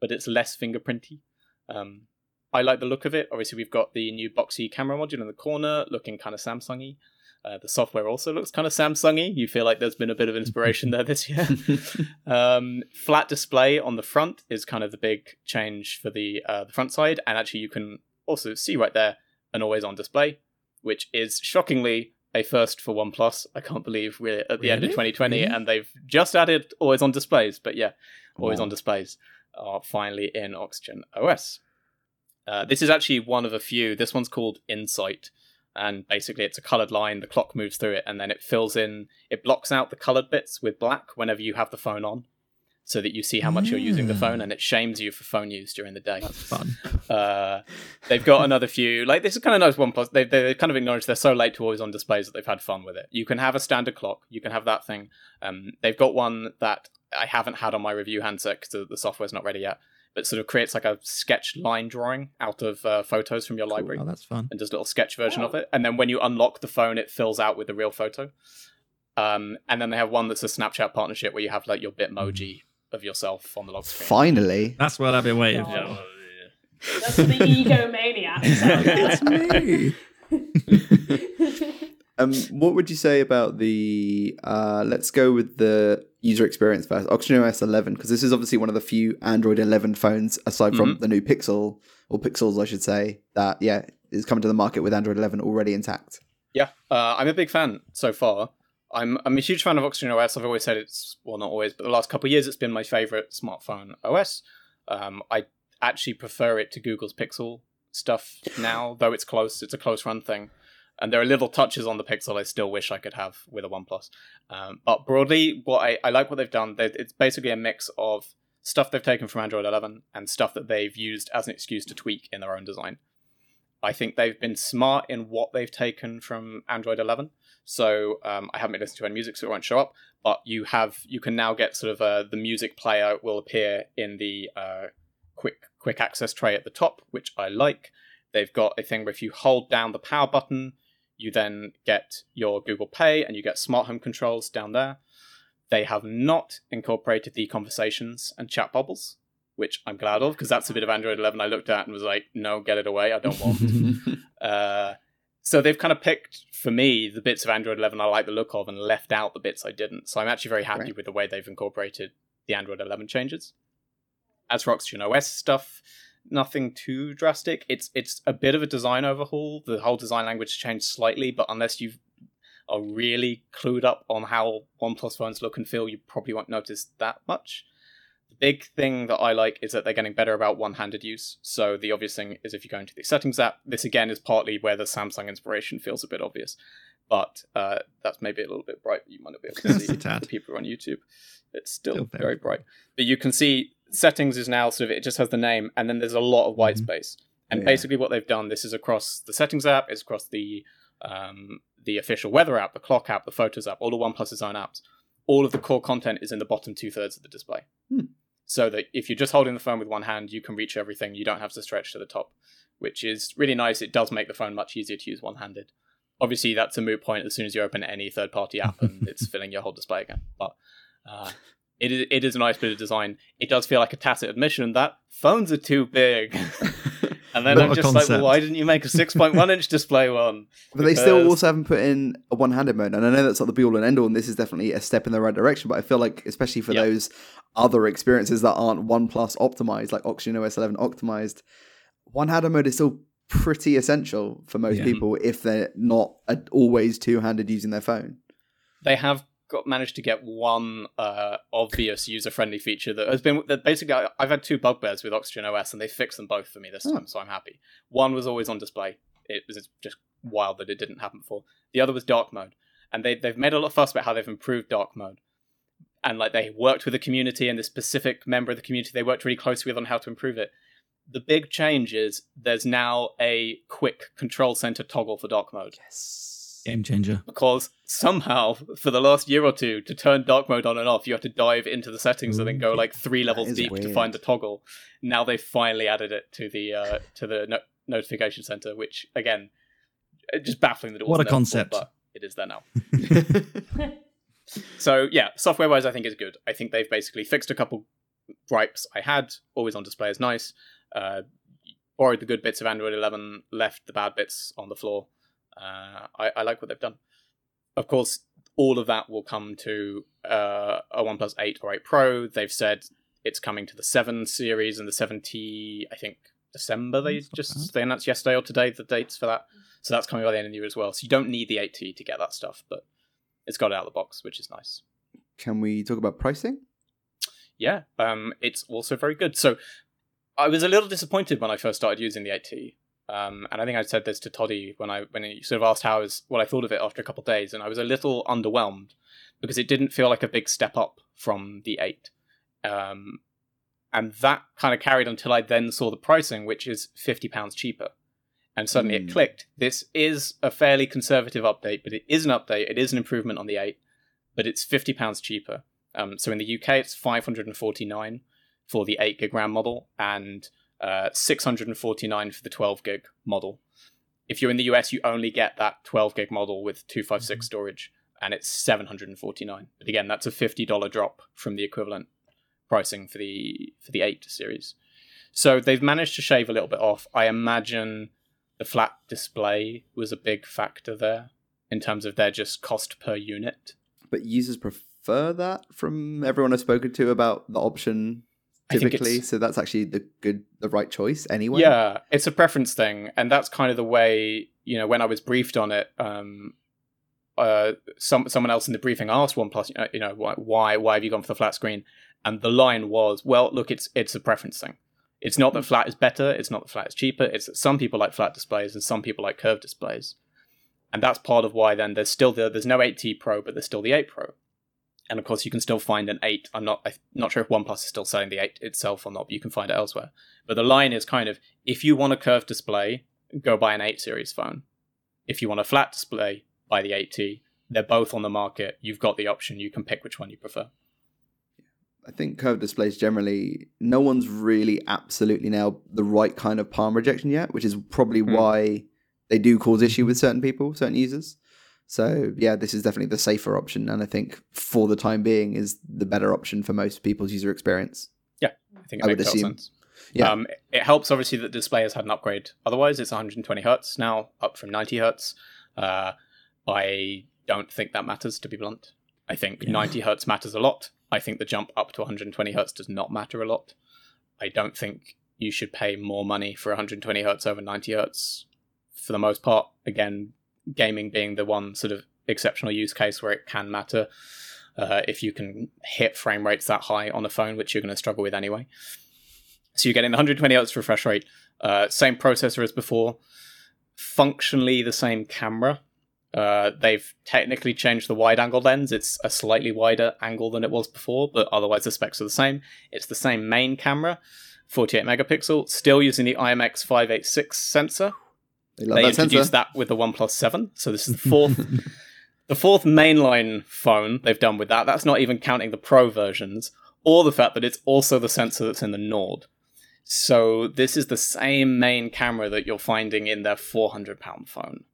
but it's less fingerprinty. Um, I like the look of it. Obviously, we've got the new boxy camera module in the corner, looking kind of Samsung-y. Uh, the software also looks kind of Samsung-y. You feel like there's been a bit of inspiration there this year. um, flat display on the front is kind of the big change for the, uh, the front side. And actually, you can also see right there an always-on display, which is shockingly a first for OnePlus. I can't believe we're at the really? end of twenty twenty, really? And they've just added always-on displays. But yeah, always-on wow. displays are finally in OxygenOS. Uh, this is actually one of a few. This one's called Insight, and basically it's a coloured line. The clock moves through it, and then it fills in. It blocks out the coloured bits with black whenever you have the phone on. so that you see how much yeah. you're using the phone, and it shames you for phone use during the day. That's fun. Uh, they've got another few, like this is kind of nice OnePlus. They they kind of acknowledge they're so late to always on displays that they've had fun with it. You can have a standard clock. You can have that thing. Um, they've got one that I haven't had on my review handset because the software's not ready yet, but sort of creates like a sketch line drawing out of uh, photos from your cool. library. Oh, that's fun. And does a little sketch version oh. of it. And then when you unlock the phone, it fills out with the real photo. Um, and then they have one that's a Snapchat partnership where you have like your Bitmoji of yourself on the lock screen. Finally. That's what I've been waiting for. Oh. That's the egomaniac. That's me. Um, what would you say about the, uh, let's go with the user experience first, OxygenOS eleven, because this is obviously one of the few Android eleven phones, aside from mm-hmm. the new Pixel, or Pixels I should say, that yeah is coming to the market with Android eleven already intact. Yeah, uh, I'm a big fan so far. I'm I'm a huge fan of OxygenOS. I've always said it's, well, not always, but the last couple of years it's been my favorite smartphone O S. Um, I actually prefer it to Google's Pixel stuff now, though it's close. It's a close run thing. And there are little touches on the Pixel I still wish I could have with a OnePlus. Um, but broadly, what I, I like what they've done. They, it's basically a mix of stuff they've taken from Android eleven and stuff that they've used as an excuse to tweak in their own design. I think they've been smart in what they've taken from Android eleven. So um, I haven't been listening to any music, so it won't show up. But you have, you can now get sort of uh, the music player will appear in the uh, quick quick access tray at the top, which I like. They've got a thing where if you hold down the power button, you then get your Google Pay and you get smart home controls down there. They have not incorporated the conversations and chat bubbles, which I'm glad of, because that's a bit of Android eleven I looked at and was like, no, get it away. I don't want. uh, so they've kind of picked, for me, the bits of Android eleven I like the look of and left out the bits I didn't. So I'm actually very happy right. with the way they've incorporated the Android eleven changes. As for OxygenOS stuff, nothing too drastic. It's it's a bit of a design overhaul. The whole design language changed slightly, but unless you are really clued up on how OnePlus phones look and feel, you probably won't notice that much. The big thing that I like is that they're getting better about one-handed use. So the obvious thing is if you go into the settings app, this again is partly where the Samsung inspiration feels a bit obvious, but uh, that's maybe a little bit bright. You might not be able to see the people on YouTube. It's still, still very bright, but you can see settings is now sort of, it just has the name, and then there's a lot of white space. And yeah. basically what they've done, this is across the settings app, it's across the um, the official weather app, the clock app, the photos app, all of OnePlus's own apps. All of the core content is in the bottom two-thirds of the display. Hmm. So that if you're just holding the phone with one hand, you can reach everything. You don't have to stretch to the top, which is really nice. It does make the phone much easier to use one-handed. Obviously, that's a moot point as soon as you open any third-party app and it's filling your whole display again. But uh, It is, it is a nice bit of design. It does feel like a tacit admission that phones are too big. And then I'm just like, well, why didn't you make a six point one inch display one? But because they still also haven't put in a one-handed mode. And I know that's not the be-all and end-all, and this is definitely a step in the right direction. But I feel like, especially for yep. those other experiences that aren't OnePlus optimized, like OxygenOS eleven optimized, one-handed mode is still pretty essential for most yeah. people if they're not always two-handed using their phone. They have Got, managed to get one uh, obvious user-friendly feature that has been that basically I, I've had two bugbears with OxygenOS, and they fixed them both for me this oh. time, so I'm happy. One was always on display. It was just wild that it didn't happen before. The other was dark mode, and they they've made a lot of fuss about how they've improved dark mode, and like they worked with the community and the specific member of the community they worked really closely with on how to improve it. The big change is there's now a quick control center toggle for dark mode. Yes. Game changer. Because somehow, for the last year or two, to turn dark mode on and off, you have to dive into the settings Ooh, and then go like three levels deep weird. to find the toggle. Now they've finally added it to the uh, to the no- notification center, which again, just baffling the doors. What a concept! Before, but it is there now. So yeah, software-wise, I think it's good. I think they've basically fixed a couple gripes I had. Always on display is nice. Uh, borrowed the good bits of Android eleven, left the bad bits on the floor. Uh, I, I like what they've done. Of course, all of that will come to uh, a OnePlus eight or eight Pro. They've said it's coming to the seven series and the seven T, I think, December. They that's just they announced yesterday or today the dates for that. So that's coming by the end of the year as well. So you don't need the eight T to get that stuff, but it's got it out of the box, which is nice. Can we talk about pricing? Yeah, um, it's also very good. So I was a little disappointed when I first started using the eight T. Um, and I think I said this to Toddy when I when he sort of asked how is what I thought of it after a couple of days, and I was a little underwhelmed because it didn't feel like a big step up from the eight. Um, and that kind of carried until I then saw the pricing, which is fifty pounds cheaper. And suddenly mm. it clicked. This is a fairly conservative update, but it is an update. It is an improvement on the eight, but it's fifty pounds cheaper. Um, so in the U K, it's five hundred forty-nine for the eight gig RAM model and uh, six hundred forty-nine for the twelve gig model. If you're in the U S, you only get that twelve gig model with two fifty-six mm. storage, and it's seven hundred forty-nine. But again, that's a fifty dollars drop from the equivalent pricing for the for the eight series. So they've managed to shave a little bit off. I imagine the flat display was a big factor there in terms of their just cost per unit. But users prefer that from everyone I've spoken to about the option typically. So that's actually the good, the right choice anyway. Yeah, it's a preference thing. And that's kind of the way, you know, when I was briefed on it, um, uh, some someone else in the briefing asked OnePlus, you know, you know why, why have you gone for the flat screen? And the line was, well, look, it's it's a preference thing. It's not that flat is better. It's not that flat is cheaper. It's that some people like flat displays and some people like curved displays. And that's part of why then there's still the, there's no eight T Pro, but there's still the eight Pro. And of course, you can still find an eight. I'm not I'm not sure if OnePlus is still selling the eight itself or not, but you can find it elsewhere. But the line is kind of, if you want a curved display, go buy an eight series phone. If you want a flat display, buy the eight T. They're both on the market. You've got the option. You can pick which one you prefer. I think curved displays generally, no one's really absolutely nailed the right kind of palm rejection yet, which is probably mm. why they do cause issue with certain people, certain users. So yeah, this is definitely the safer option. And I think for the time being is the better option for most people's user experience. Yeah, I think it I makes total sense. Yeah. Um, it helps obviously that the display has had an upgrade. Otherwise it's one hundred twenty hertz now, up from ninety hertz. Uh, I don't think that matters, to be blunt. I think yeah. ninety hertz matters a lot. I think the jump up to one hundred twenty hertz does not matter a lot. I don't think you should pay more money for one hundred twenty hertz over ninety hertz for the most part. Again, gaming being the one sort of exceptional use case where it can matter uh, if you can hit frame rates that high on a phone, which you're going to struggle with anyway. So you're getting one hundred twenty hertz refresh rate, uh, same processor as before, functionally the same camera. Uh, they've technically changed the wide-angle lens. It's a slightly wider angle than it was before, but otherwise the specs are the same. It's the same main camera, forty-eight megapixel, still using the I M X five eighty-six sensor. They, love they that introduced sensor. That with the OnePlus seven, so this is the fourth, the fourth mainline phone they've done with that. That's not even counting the Pro versions, or the fact that it's also the sensor that's in the Nord. So this is the same main camera that you're finding in their four hundred pound phone.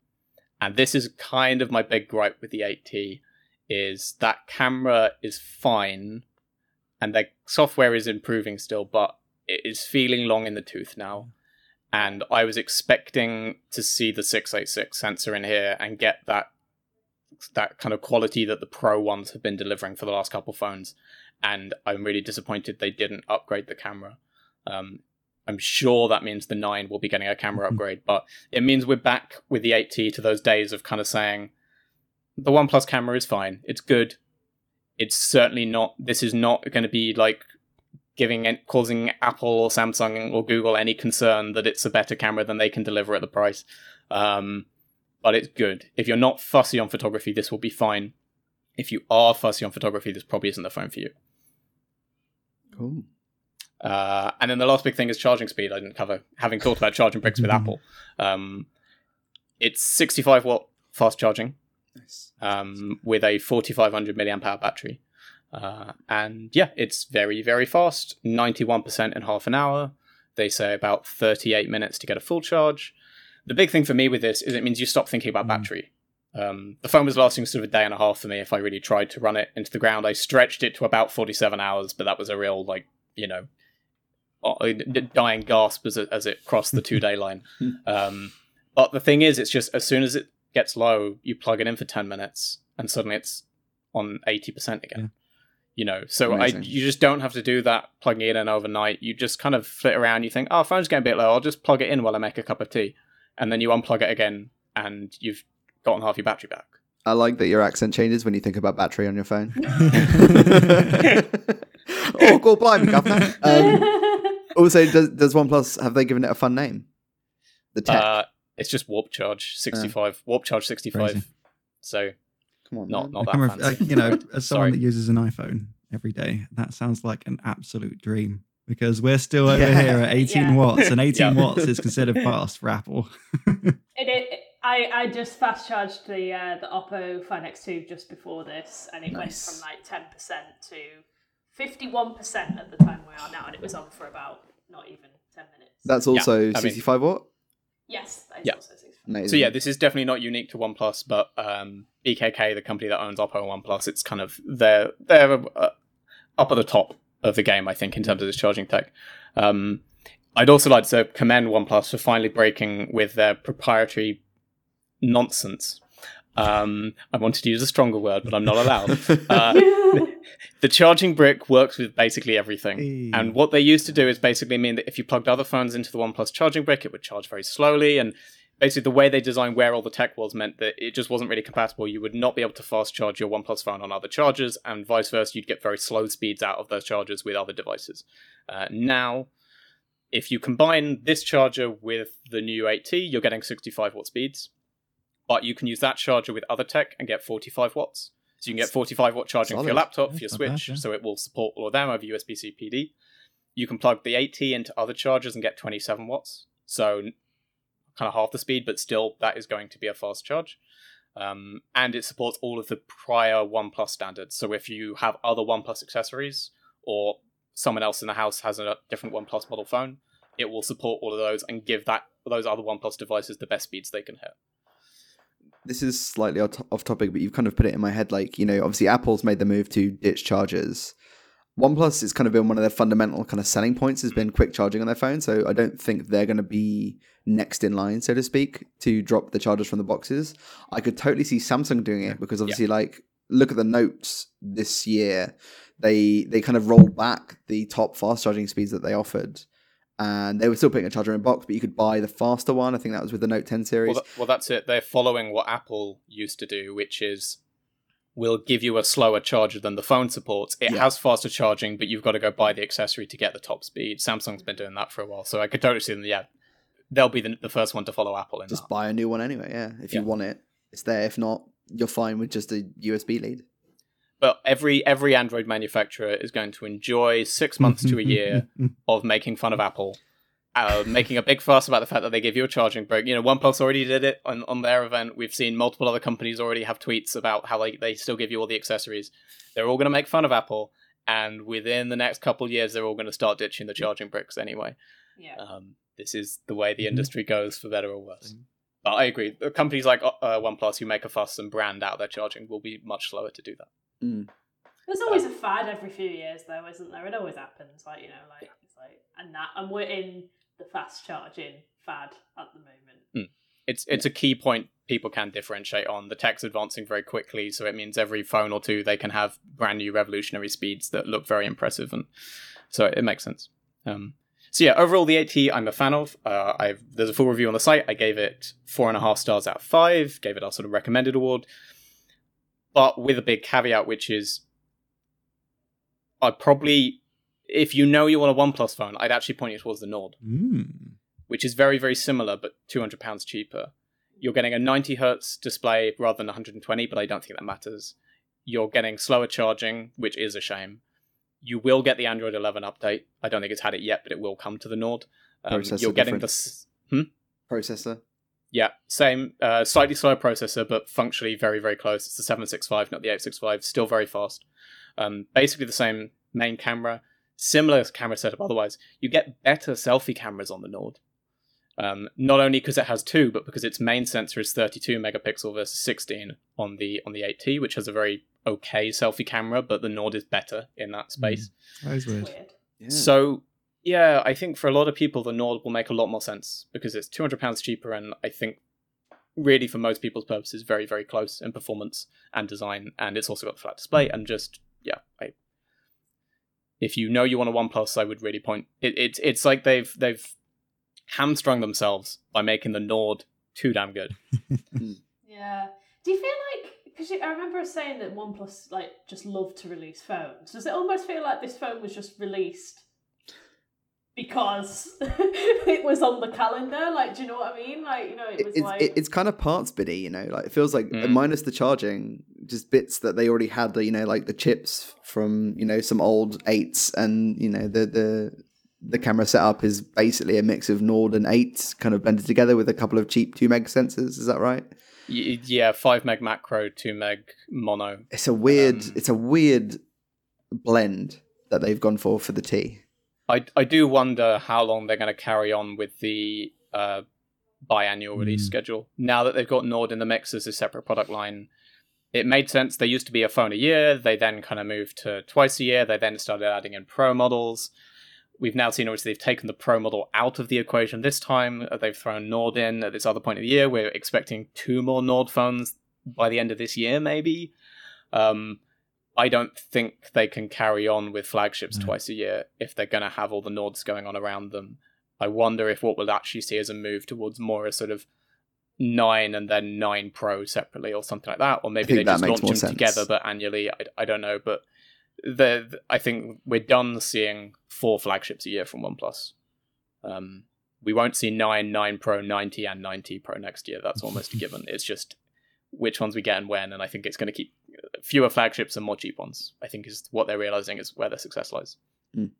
And this is kind of my big gripe with the eight T, is that camera is fine, and their software is improving still, but it is feeling long in the tooth now. And I was expecting to see the six eighty-six sensor in here and get that that kind of quality that the Pro ones have been delivering for the last couple phones. And I'm really disappointed they didn't upgrade the camera. Um, I'm sure that means the nine will be getting a camera upgrade, but it means we're back with the eight T to those days of kind of saying, the OnePlus camera is fine. It's good. It's certainly not, this is not going to be like giving and causing Apple or Samsung or Google any concern that it's a better camera than they can deliver at the price. Um, but it's good. If you're not fussy on photography, this will be fine. If you are fussy on photography, this probably isn't the phone for you. Cool. Uh, and then the last big thing is charging speed. I didn't cover, having thought about charging bricks with Apple. Um, it's sixty-five watt fast charging um, with a forty-five hundred milliamp hour battery. Uh, and yeah, it's very, very fast. ninety-one percent in half an hour. They say about thirty-eight minutes to get a full charge. The big thing for me with this is it means you stop thinking about battery. Um, the phone was lasting sort of a day and a half for me if I really tried to run it into the ground. I stretched it to about forty-seven hours, but that was a real, like, you know, dying gasp as it, as it crossed the two-day line. Um, but the thing is, it's just as soon as it gets low, you plug it in for ten minutes, and suddenly it's on eighty percent again. Yeah. You know, so I, you just don't have to do that plugging it in overnight. You just kind of flit around. You think, oh, phone's getting a bit low. I'll just plug it in while I make a cup of tea. And then you unplug it again, and you've gotten half your battery back. I like that your accent changes when you think about battery on your phone. Oh, go blimey, governor. Um, also, does, does OnePlus, have they given it a fun name? The tech? Uh, it's just Warp Charge sixty-five. Uh, Warp Charge sixty-five. Crazy. So, come on, not man. not that I, fancy. I, you know, as someone that uses an iPhone, every day. That sounds like an absolute dream, because we're still over yeah. here at eighteen yeah. watts, and eighteen yeah. watts is considered fast for Apple. it, it, I, I just fast charged the uh, the Oppo Find X two just before this, and it nice. went from like ten percent to fifty-one percent at the time we are now, and it was on for about not even ten minutes. That's also yeah, sixty-five mean, watt? Yes, that is yeah. also sixty-five. Amazing. So yeah, this is definitely not unique to OnePlus, but um, E K K, the company that owns Oppo and OnePlus, it's kind of, they're, they're uh, up at the top of the game, I think, in terms of this charging tech. Um, I'd also like to commend OnePlus for finally breaking with their proprietary nonsense. Um, I wanted to use a stronger word, but I'm not allowed. Uh, yeah. The charging brick works with basically everything. Hey. And what they used to do is basically mean that if you plugged other phones into the OnePlus charging brick, it would charge very slowly. And basically the way they designed where all the tech was meant that it just wasn't really compatible. You would not be able to fast charge your OnePlus phone on other chargers, and vice versa. You'd get very slow speeds out of those chargers with other devices. Uh, now, if you combine this charger with the new eight T, you're getting sixty-five watt speeds. But you can use that charger with other tech and get forty-five watts. So you can get forty-five watt charging Solid. for your laptop, for your Switch, bad, yeah. so it will support all of them over U S B C P D. You can plug the eight T into other chargers and get twenty-seven watts. So kind of half the speed, but still that is going to be a fast charge. Um, and it supports all of the prior OnePlus standards. So if you have other OnePlus accessories, or someone else in the house has a different OnePlus model phone, it will support all of those and give that those other OnePlus devices the best speeds they can hit. This is slightly off topic, but you've kind of put it in my head, like, you know, obviously Apple's made the move to ditch chargers. OnePlus has kind of been one of their fundamental kind of selling points has been quick charging on their phone. So I don't think they're going to be next in line, so to speak, to drop the chargers from the boxes. I could totally see Samsung doing it because obviously yeah. like, look at the Notes this year. They, they kind of rolled back the top fast charging speeds that they offered. And they were still putting a charger in a box, but you could buy the faster one. I think that was with the Note ten series. Well, that, well, that's it. They're following what Apple used to do, which is we'll give you a slower charger than the phone supports. It yeah. has faster charging, but you've got to go buy the accessory to get the top speed. Samsung's been doing that for a while, so I could totally see them. Yeah, they'll be the, the first one to follow Apple in Just that. Buy a new one anyway, yeah. If yeah. you want it, it's there. If not, you're fine with just a U S B lead. But every every Android manufacturer is going to enjoy six months to a year of making fun of Apple, uh, making a big fuss about the fact that they give you a charging brick. You know, OnePlus already did it on, on their event. We've seen multiple other companies already have tweets about how they, they still give you all the accessories. They're all going to make fun of Apple, and within the next couple of years, they're all going to start ditching the charging bricks anyway. Yeah. Um, this is the way the industry goes, for better or worse. But I agree. Companies like uh, OnePlus who make a fuss and brand out their charging will be much slower to do that. Mm. There's always um, a fad every few years, though, isn't there? It always happens, like, you know, like yeah. it's like, and that, and we're in the fast charging fad at the moment. Mm. It's it's yeah. a key point people can differentiate on. The tech's advancing very quickly, so it means every phone or two they can have brand new revolutionary speeds that look very impressive, and so it, it makes sense. Um, so yeah, overall the eight T I'm a fan of. Uh, I've there's a full review on the site. I gave it four and a half stars out of five. Gave it our sort of recommended award. But with a big caveat, which is I'd probably, if you know you want a OnePlus phone, I'd actually point you towards the Nord, mm. which is very, very similar, but two hundred pounds cheaper. You're getting a ninety hertz display rather than one hundred twenty, but I don't think that matters. You're getting slower charging, which is a shame. You will get the Android eleven update. I don't think it's had it yet, but it will come to the Nord. Um, Processor you're getting different. the... Hmm? Processor. Yeah, same, uh, slightly slower processor, but functionally very, very close. It's the seven sixty-five, not the eight sixty-five, still very fast. Um, basically the same main camera, similar camera setup otherwise. You get better selfie cameras on the Nord. Um, not only because it has two, but because its main sensor is thirty-two megapixel versus sixteen on the on the eight T, which has a very okay selfie camera, but the Nord is better in that space. Mm, that is weird. weird. Yeah. So... yeah, I think for a lot of people, the Nord will make a lot more sense because it's two hundred pounds cheaper, and I think really for most people's purposes, very, very close in performance and design, and it's also got the flat display, and just, yeah. I, if you know you want a OnePlus, I would really point... It, it, it's like they've they've hamstrung themselves by making the Nord too damn good. Yeah. Do you feel like... Because I remember saying that OnePlus like just loved to release phones. Does it almost feel like this phone was just released... because it was on the calendar, like, do you know what I mean? Like, you know, it was it's, like... It's kind of parts biddy, you know? Like, it feels like, mm. minus the charging, just bits that they already had, you know, like the chips from, you know, some old eights, and, you know, the the the camera setup is basically a mix of Nord and eight kind of blended together with a couple of cheap two meg sensors. Is that right? Yeah, five meg macro, two meg mono. It's a weird, um, it's a weird blend that they've gone for for the T. I I do wonder how long they're going to carry on with the uh, biannual mm. release schedule. Now that they've got Nord in the mix as a separate product line, it made sense. They used to be a phone a year. They then kind of moved to twice a year. They then started adding in Pro models. We've now seen, obviously, they've taken the Pro model out of the equation this time. They've thrown Nord in at this other point of the year. We're expecting two more Nord phones by the end of this year, maybe. Um, I don't think they can carry on with flagships mm-hmm. twice a year if they're going to have all the Nords going on around them. I wonder if what we'll actually see is a move towards more a sort of nine and then nine Pro separately or something like that. Or maybe they just launch them sense. together, but annually, I, I don't know, but... The, I think we're done seeing four flagships a year from OnePlus. Um, we won't see nine, nine Pro, nine T, and nine T Pro next year. That's almost a given. It's just which ones we get and when, and I think it's going to keep fewer flagships and more cheap ones, I think, is what they're realizing is where their success lies. Mm.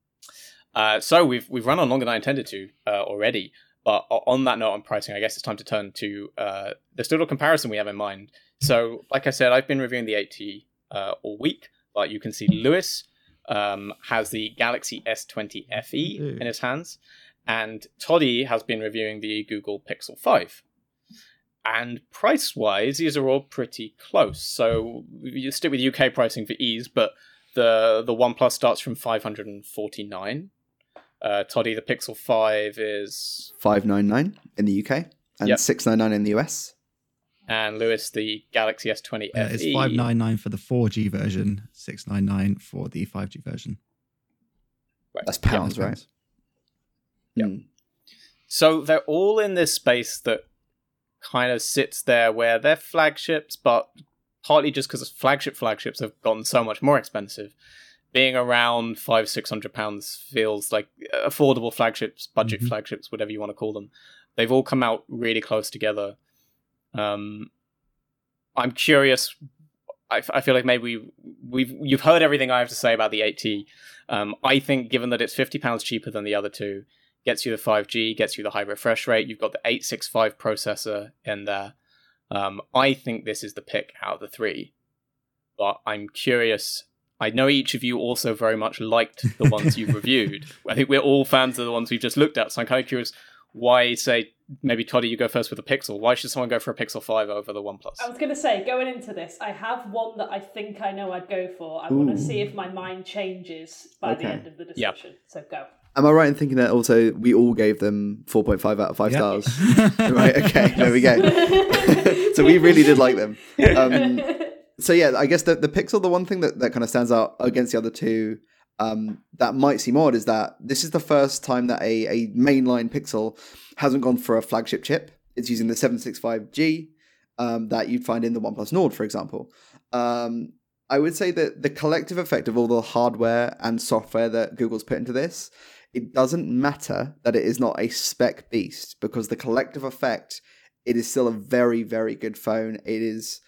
Uh, so we've we've run on longer than I intended to uh, already, but on that note on pricing, I guess it's time to turn to uh, this little comparison we have in mind. So, like I said, I've been reviewing the eight T uh, all week. But you can see Lewis um, has the Galaxy S twenty F E mm. in his hands, and Toddy has been reviewing the Google Pixel five. And price-wise, these are all pretty close. So you stick with U K pricing for ease, but the the OnePlus starts from five hundred forty-nine. Uh, Toddy, the Pixel five is five ninety-nine in the U K and yep. six ninety-nine in the U S. And Lewis, the Galaxy S twenty F E. Uh, it's five ninety-nine for the four G version, six ninety-nine for the five G version. Right. That's pounds, yeah, right? Yeah. Mm. So they're all in this space that kind of sits there where they're flagships, but partly just because flagship flagships have gotten so much more expensive. Being around five, six hundred pounds feels like affordable flagships, budget mm-hmm. flagships, whatever you want to call them. They've all come out really close together. Um, I'm curious. I, f- I feel like maybe we, we've you've heard everything I have to say about the eight T. Um, I think given that it's fifty pounds cheaper than the other two, gets you the five G, gets you the high refresh rate. You've got the eight sixty-five processor in there. Um, I think this is the pick out of the three. But I'm curious. I know each of you also very much liked the ones you've reviewed. I think we're all fans of the ones we've just looked at. So I'm kind of curious. Why say, maybe Toddy, you go first with a Pixel. Why should someone go for a Pixel five over the OnePlus? I was going to say, going into this, I have one that I think I know I'd go for. I Ooh. want to see if my mind changes by okay. the end of the discussion. Yep. So go. Am I right in thinking that also we all gave them four point five out of five yep. stars? Right, okay, there we go. So we really did like them. Um, so yeah, I guess the, the Pixel, the one thing that, that kind of stands out against the other two Um, that might seem odd is that this is the first time that a, a mainline Pixel hasn't gone for a flagship chip. It's using the seven sixty-five G um, that you'd find in the OnePlus Nord, for example. Um, I would say that the collective effect of all the hardware and software that Google's put into this, it doesn't matter that it is not a spec beast, because the collective effect, it is still a very, very good phone. It is,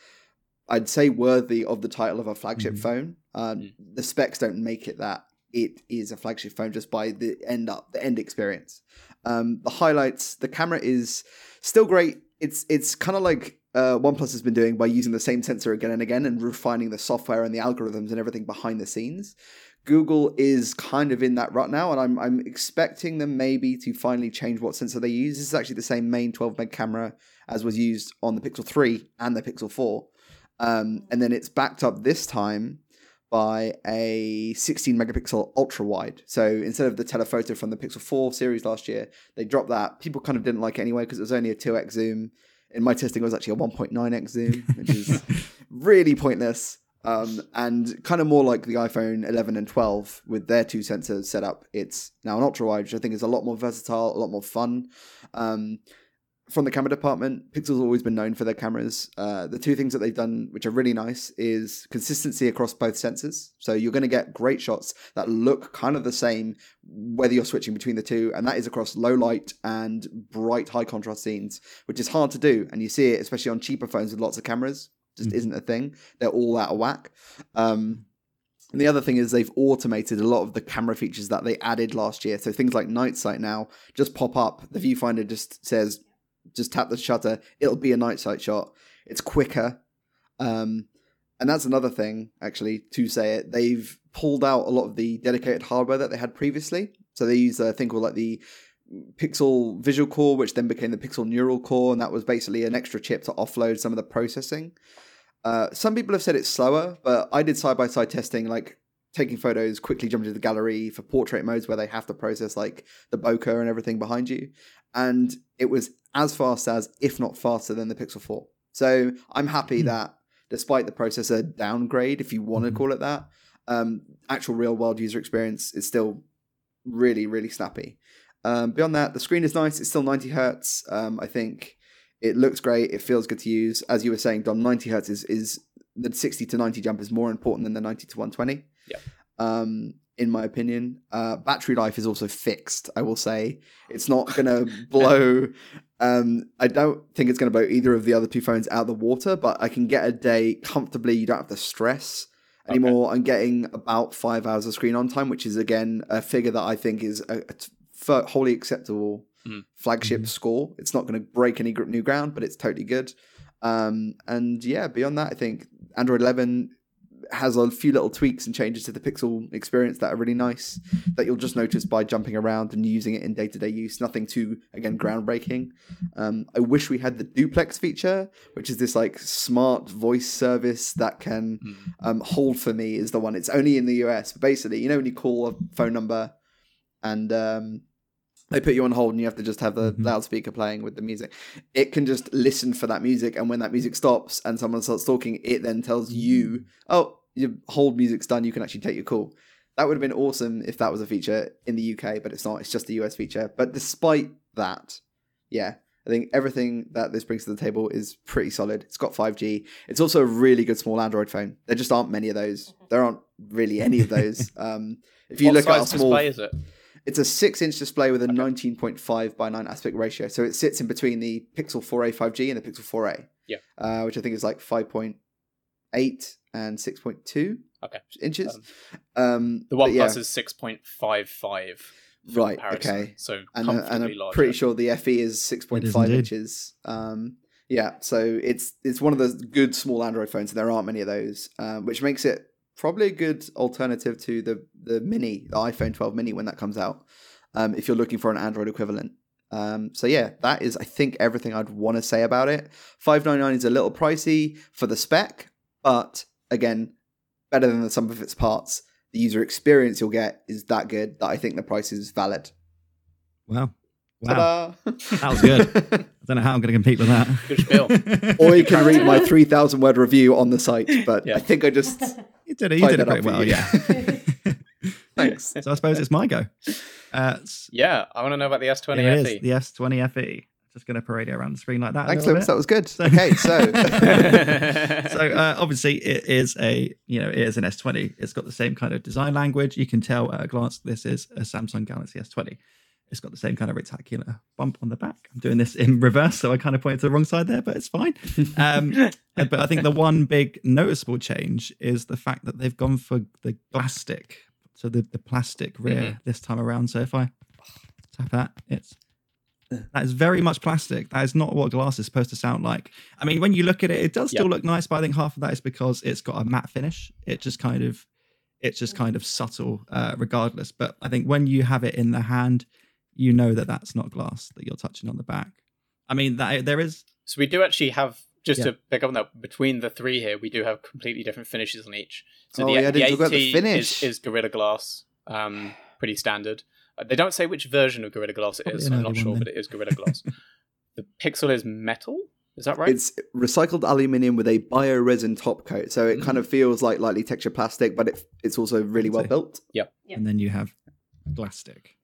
I'd say, worthy of the title of a flagship mm-hmm. phone. Um, mm. The specs don't make it that it is a flagship phone just by the end up the end experience. Um, the highlights: the camera is still great. It's it's kind of like uh, OnePlus has been doing by using the same sensor again and again and refining the software and the algorithms and everything behind the scenes. Google is kind of in that rut now, and I'm I'm expecting them maybe to finally change what sensor they use. This is actually the same main twelve meg camera as was used on the Pixel three and the Pixel four, um, and then it's backed up this time by a sixteen megapixel ultra wide. So instead of the telephoto from the Pixel four series last year, they dropped that. People kind of didn't like it anyway because it was only a two x zoom. In my testing, it was actually a one point nine x zoom, which is really pointless. Um, and kind of more like the iPhone eleven and twelve with their two sensors set up. It's now an ultra wide, which I think is a lot more versatile, a lot more fun. Um, From the camera department, Pixel's always been known for their cameras. Uh, the two things that they've done, which are really nice, is consistency across both sensors. So you're going to get great shots that look kind of the same, whether you're switching between the two. And that is across low light and bright high contrast scenes, which is hard to do. And you see it, especially on cheaper phones with lots of cameras. just isn't a thing. They're all out of whack. Um, and the other thing is they've automated a lot of the camera features that they added last year. So things like night sight now just pop up. The viewfinder just says, just tap the shutter. It'll be a night sight shot. It's quicker. Um, and that's another thing, actually, to say it. They've pulled out a lot of the dedicated hardware that they had previously. So they use a thing called like the Pixel Visual Core, which then became the Pixel Neural Core, and that was basically an extra chip to offload some of the processing. Uh, some people have said it's slower, but I did side-by-side testing, like taking photos, quickly jumping to the gallery for portrait modes where they have to process like the bokeh and everything behind you. And it was as fast as, if not faster than the Pixel four. So I'm happy mm-hmm. that despite the processor downgrade, if you want to call it that, um, actual real-world user experience is still really, really snappy. Um, beyond that, the screen is nice. It's still ninety hertz. Um, I think it looks great. It feels good to use. As you were saying, Dom, ninety hertz is, is the sixty to ninety jump is more important than the ninety to one twenty. Yeah. Um, in my opinion, uh, battery life is also fixed. I will say it's not going to blow. Um, I don't think it's going to blow either of the other two phones out of the water, but I can get a day comfortably. You don't have to stress anymore. Okay. I'm getting about five hours of screen on time, which is again, a figure that I think is a, a t- For wholly acceptable mm. flagship mm. score. It's not going to break any new ground, but it's totally good. Um, and yeah, beyond that, I think Android eleven has a few little tweaks and changes to the Pixel experience that are really nice that you'll just notice by jumping around and using it in day-to-day use. Nothing too, again, groundbreaking. Um, I wish we had the duplex feature, which is this like smart voice service that can mm. um, hold for me is the one. It's only in the U S, but basically, you know, when you call a phone number and um, they put you on hold and you have to just have the mm-hmm. loudspeaker playing with the music. It can just listen for that music. And when that music stops and someone starts talking, it then tells you, oh, your hold music's done. You can actually take your call. That would have been awesome if that was a feature in the U K, but it's not. It's just a U S feature. But despite that, yeah, I think everything that this brings to the table is pretty solid. It's got five G. It's also a really good small Android phone. There just aren't many of those. There aren't really any of those. Um, if you what look size at a small display is it? It's a six-inch display with a okay. nineteen point five by nine aspect ratio. So it sits in between the Pixel four A five G and the Pixel four A, yeah, uh, which I think is like five point eight and six point two okay. inches. Um, um, the OnePlus yeah. is six point five five. Right, comparison. Okay. So and, uh, and I'm larger. Pretty sure the F E is six point five inches. Um, yeah, so it's it's one of the good small Android phones. And there aren't many of those, um, which makes it probably a good alternative to the the mini, the iPhone twelve mini when that comes out, um, if you're looking for an Android equivalent. Um, so yeah, that is, I think, everything I'd want to say about it. five ninety-nine is a little pricey for the spec, but again, better than the sum of its parts. The user experience you'll get is that good that I think the price is valid. Wow. Wow. That was good. I don't know how I'm going to compete with that. Good spiel. Or you can read my three thousand word review on the site, but yeah. I think I just... You did it, you did it pretty well, you. yeah. Thanks. So I suppose it's my go. Uh, yeah, I want to know about the S twenty F E. Is, the S twenty F E. Just going to parade it around the screen like that. Thanks, Lewis. That was good. So, okay, so so uh, obviously it is a you know it is an S twenty. It's got the same kind of design language. You can tell at a glance this is a Samsung Galaxy S twenty. It's got the same kind of rectangular bump on the back. I'm doing this in reverse, so I kind of pointed to the wrong side there, but it's fine. Um, but I think the one big noticeable change is the fact that they've gone for the plastic, so the, the plastic rear mm-hmm. this time around. So if I tap that, it's That is very much plastic. That is not what glass is supposed to sound like. I mean, when you look at it, it does still yep. look nice, but I think half of that is because it's got a matte finish. It just kind of, it's just kind of subtle, uh, regardless. But I think when you have it in the hand, you know that that's not glass that you're touching on the back. I mean, that there is. So we do actually have just yeah. to pick up on that. Between the three here, we do have completely different finishes on each. So oh, the, yeah, the A T the finish. Is, is Gorilla Glass, um, pretty standard. They don't say which version of Gorilla Glass it Probably is. I'm not sure, then. But it is Gorilla Glass. The Pixel is metal. Is that right? It's recycled aluminium with a bio-resin top coat. So it mm. kind of feels like lightly textured plastic, but it, it's also really well built. Yeah. Yep. And then you have plastic.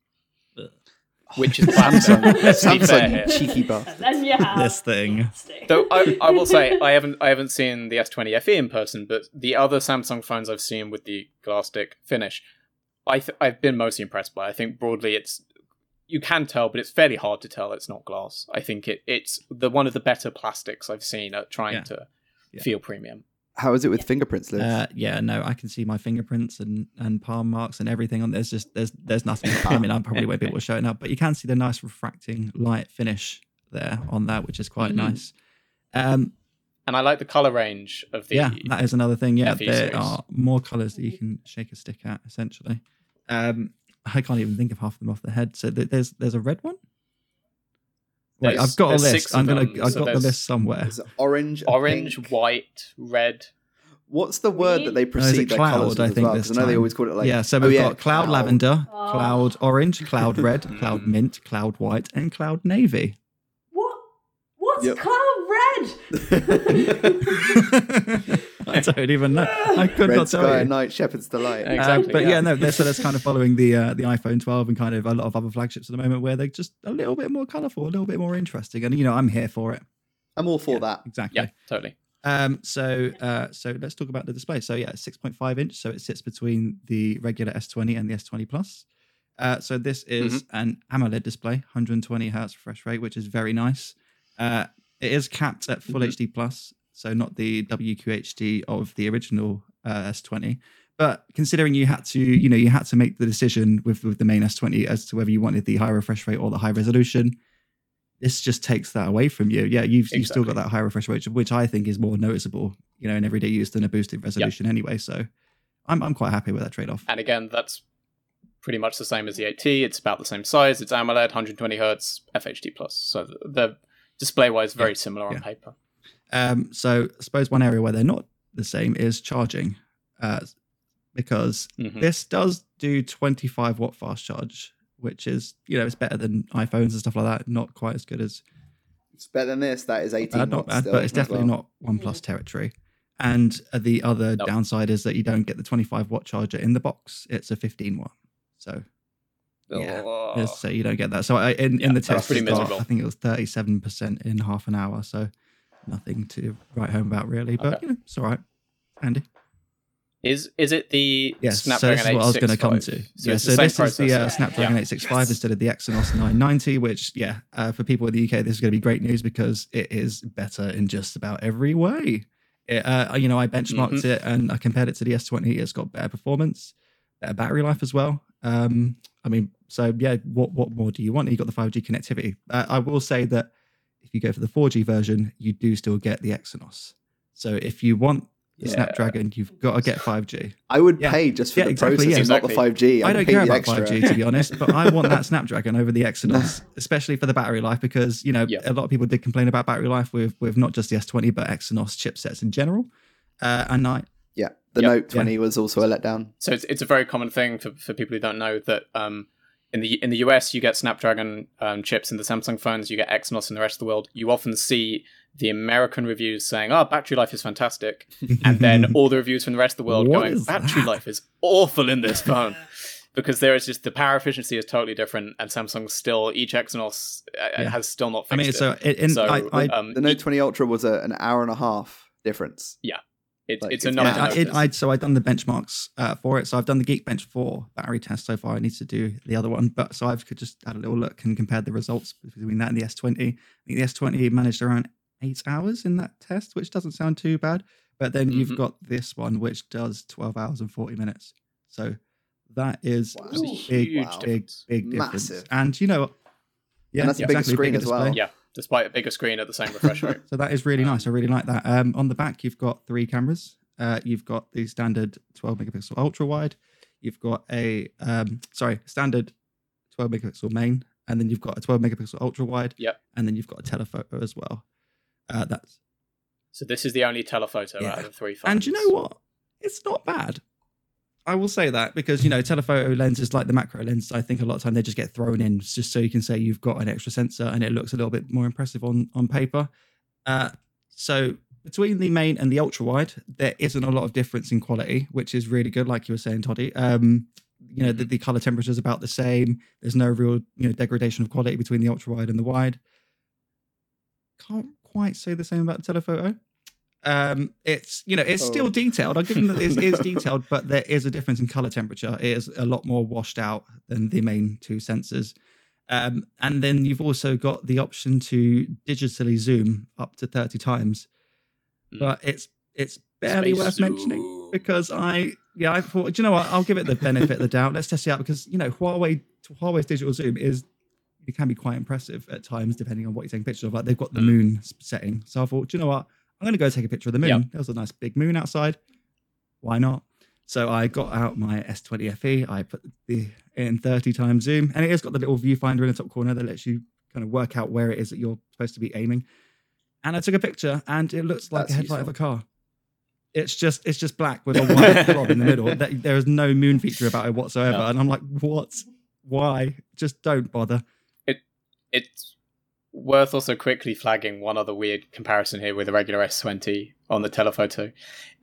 Which is Samsung. Samsung cheeky bastard. Then you have this thing. Though I, I will say I haven't I haven't seen the S twenty F E in person, but the other Samsung phones I've seen with the Glass-Stick finish, I th- I've been mostly impressed by. I think broadly it's, you can tell, but it's fairly hard to tell it's not glass. I think it, it's the one of the better plastics I've seen at trying yeah. to yeah. feel premium. How is it with yeah. fingerprints, Liz? Uh, yeah, no, I can see my fingerprints and, and palm marks and everything on there's just there's there's nothing. I mean, I probably won't be able to show it now, but you can see the nice refracting light finish there on that, which is quite mm-hmm. nice. Um, and I like the color range of the yeah, that is another thing. Yeah, F E there series. Are more colors that you can shake a stick at. Essentially, um, I can't even think of half of them off the head. So th- there's there's a red one. Wait, I've got a list. I'm gonna. Them, I've so got the list somewhere. Orange, orange, pink. White, red. What's the word that they precede no, their colours with as well? Because I know they always call it like... Yeah, so we've oh, yeah, got cloud, cloud. lavender, oh. cloud orange, cloud red, cloud mint, cloud white, and cloud navy. What? What's yep. cloud red? I don't even know. I could red not tell sky you. Night, shepherd's delight. Exactly. Um, but yeah, yeah no, so that's kind of following the uh, the iPhone twelve and kind of a lot of other flagships at the moment where they're just a little bit more colourful, a little bit more interesting. And, you know, I'm here for it. I'm all for yeah, that. Exactly. Yeah, totally. Um, so uh, so let's talk about the display. So yeah, six point five inch. So it sits between the regular S twenty and the S twenty Plus. Uh, so this is mm-hmm. an AMOLED display, one hundred twenty hertz refresh rate, which is very nice. Uh, it is capped at full mm-hmm. H D plus, so not the W Q H D of the original uh, S twenty. But considering you had to, you know, you had to make the decision with, with the main S twenty as to whether you wanted the high refresh rate or the high resolution. This just takes that away from you. Yeah, you've exactly. you've still got that high refresh rate, which I think is more noticeable, you know, in everyday use than a boosted resolution yep. anyway. So I'm I'm quite happy with that trade-off. And again, that's pretty much the same as the eight T. It's about the same size. It's AMOLED, one hundred twenty hertz, F H D plus. So the display-wise, very yeah. similar on yeah. paper. Um, so I suppose one area where they're not the same is charging, uh, because mm-hmm. this does do twenty-five watt fast charge, which is, you know, it's better than iPhones and stuff like that. Not quite as good as... It's better than this. That is eighteen. Not bad, not bad still, but it's definitely well. not OnePlus territory. And the other nope. downside is that you don't get the twenty-five watt charger in the box. It's a fifteen watt. So, yeah. Oh. So you don't get that. So I, in, yeah, in the test, start, I think it was thirty-seven percent in half an hour. So nothing to write home about really, but okay. you know, it's all right. Andy? Is is it the yes, Snapdragon eight sixty-five? Yes, so that's what I was going to come to. So yeah, so this process. is the uh, Snapdragon yeah. eight sixty-five yes. instead of the Exynos nine ninety, which, yeah, uh, for people in the U K, this is going to be great news because it is better in just about every way. It, uh, you know, I benchmarked mm-hmm. it and I compared it to the S twenty. It's got better performance, better battery life as well. Um, I mean, so, yeah, what, what more do you want? You've got the five G connectivity. Uh, I will say that if you go for the four G version, you do still get the Exynos. So if you want... Yeah. Snapdragon, you've got to get five G. I would yeah. pay just for yeah, the exactly, processing, yeah. exactly. not the five G. I'd I don't care about extra. five G, to be honest, but I want that Snapdragon over the Exynos, especially for the battery life, because, you know, yeah. a lot of people did complain about battery life with with not just the S twenty, but Exynos chipsets in general. Uh, and I... Yeah, the yep. Note twenty yeah. was also a letdown. So it's it's a very common thing for, for people who don't know that um, in the in the U S, you get Snapdragon um, chips in the Samsung phones, you get Exynos in the rest of the world. You often see... the American reviews saying, oh, battery life is fantastic. And then all the reviews from the rest of the world what going, battery that? life is awful in this phone. Because there is just, the power efficiency is totally different. And Samsung still, each Exynos yeah. has still not fixed I mean, so it. In, so I, I, um, the Note twenty Ultra was a, an hour and a half difference. Yeah. It, like, it's a nine yeah, it, I, So I've done the benchmarks uh, for it. So I've done the Geekbench four battery test so far. I need to do the other one. But so I've just had a little look and compared the results between that and the S twenty. I think the S twenty managed around eight hours in that test, which doesn't sound too bad, but then mm-hmm. you've got this one which does twelve hours and forty minutes, so that is wow. a big wow. big big difference. Massive. And you know yeah and that's yeah, a bigger exactly, screen bigger as well yeah despite a bigger screen at the same refresh rate. So that is really nice. I really like that. Um on the back you've got three cameras. Uh you've got the standard twelve megapixel ultra wide, you've got a um sorry standard twelve megapixel main, and then you've got a twelve megapixel ultra wide yep. and then you've got a telephoto as well. Uh, that's so this is the only telephoto yeah. out of the three phones. And you know what? It's not bad. I will say that because, you know, telephoto lenses like the macro lens, I think a lot of time they just get thrown in just so you can say you've got an extra sensor and it looks a little bit more impressive on, on paper. Uh, so between the main and the ultra wide, there isn't a lot of difference in quality, which is really good. Like you were saying, Toddy, um, you know, the, the color temperature is about the same. There's no real, you know, degradation of quality between the ultra wide and the wide. Can't quite say the same about the telephoto. Um, it's, you know, it's oh. still detailed. I'll give them that it is detailed, but there is a difference in color temperature. It is a lot more washed out than the main two sensors. Um, and then you've also got the option to digitally zoom up to thirty times. Mm. But it's it's barely Space worth zoo. mentioning because I yeah I thought, do you know what, I'll give it the benefit of the doubt. Let's test it out because, you know, Huawei Huawei's digital zoom is it can be quite impressive at times depending on what you're taking pictures of. Like they've got the mm. moon setting, so I thought, do you know what, I'm going to go take a picture of the moon. Yep. There was a nice big moon outside. Why not? So I got out my S twenty F E. I put the in thirty times zoom, and it has got the little viewfinder in the top corner that lets you kind of work out where it is that you're supposed to be aiming. And I took a picture, and it looks like That's the headlight useful. of a car. It's just it's just black with a white blob in the middle. There is no moon feature about it whatsoever. No. And I'm like, what? Why? Just don't bother. It it's worth also quickly flagging one other weird comparison here with the regular S twenty on the telephoto,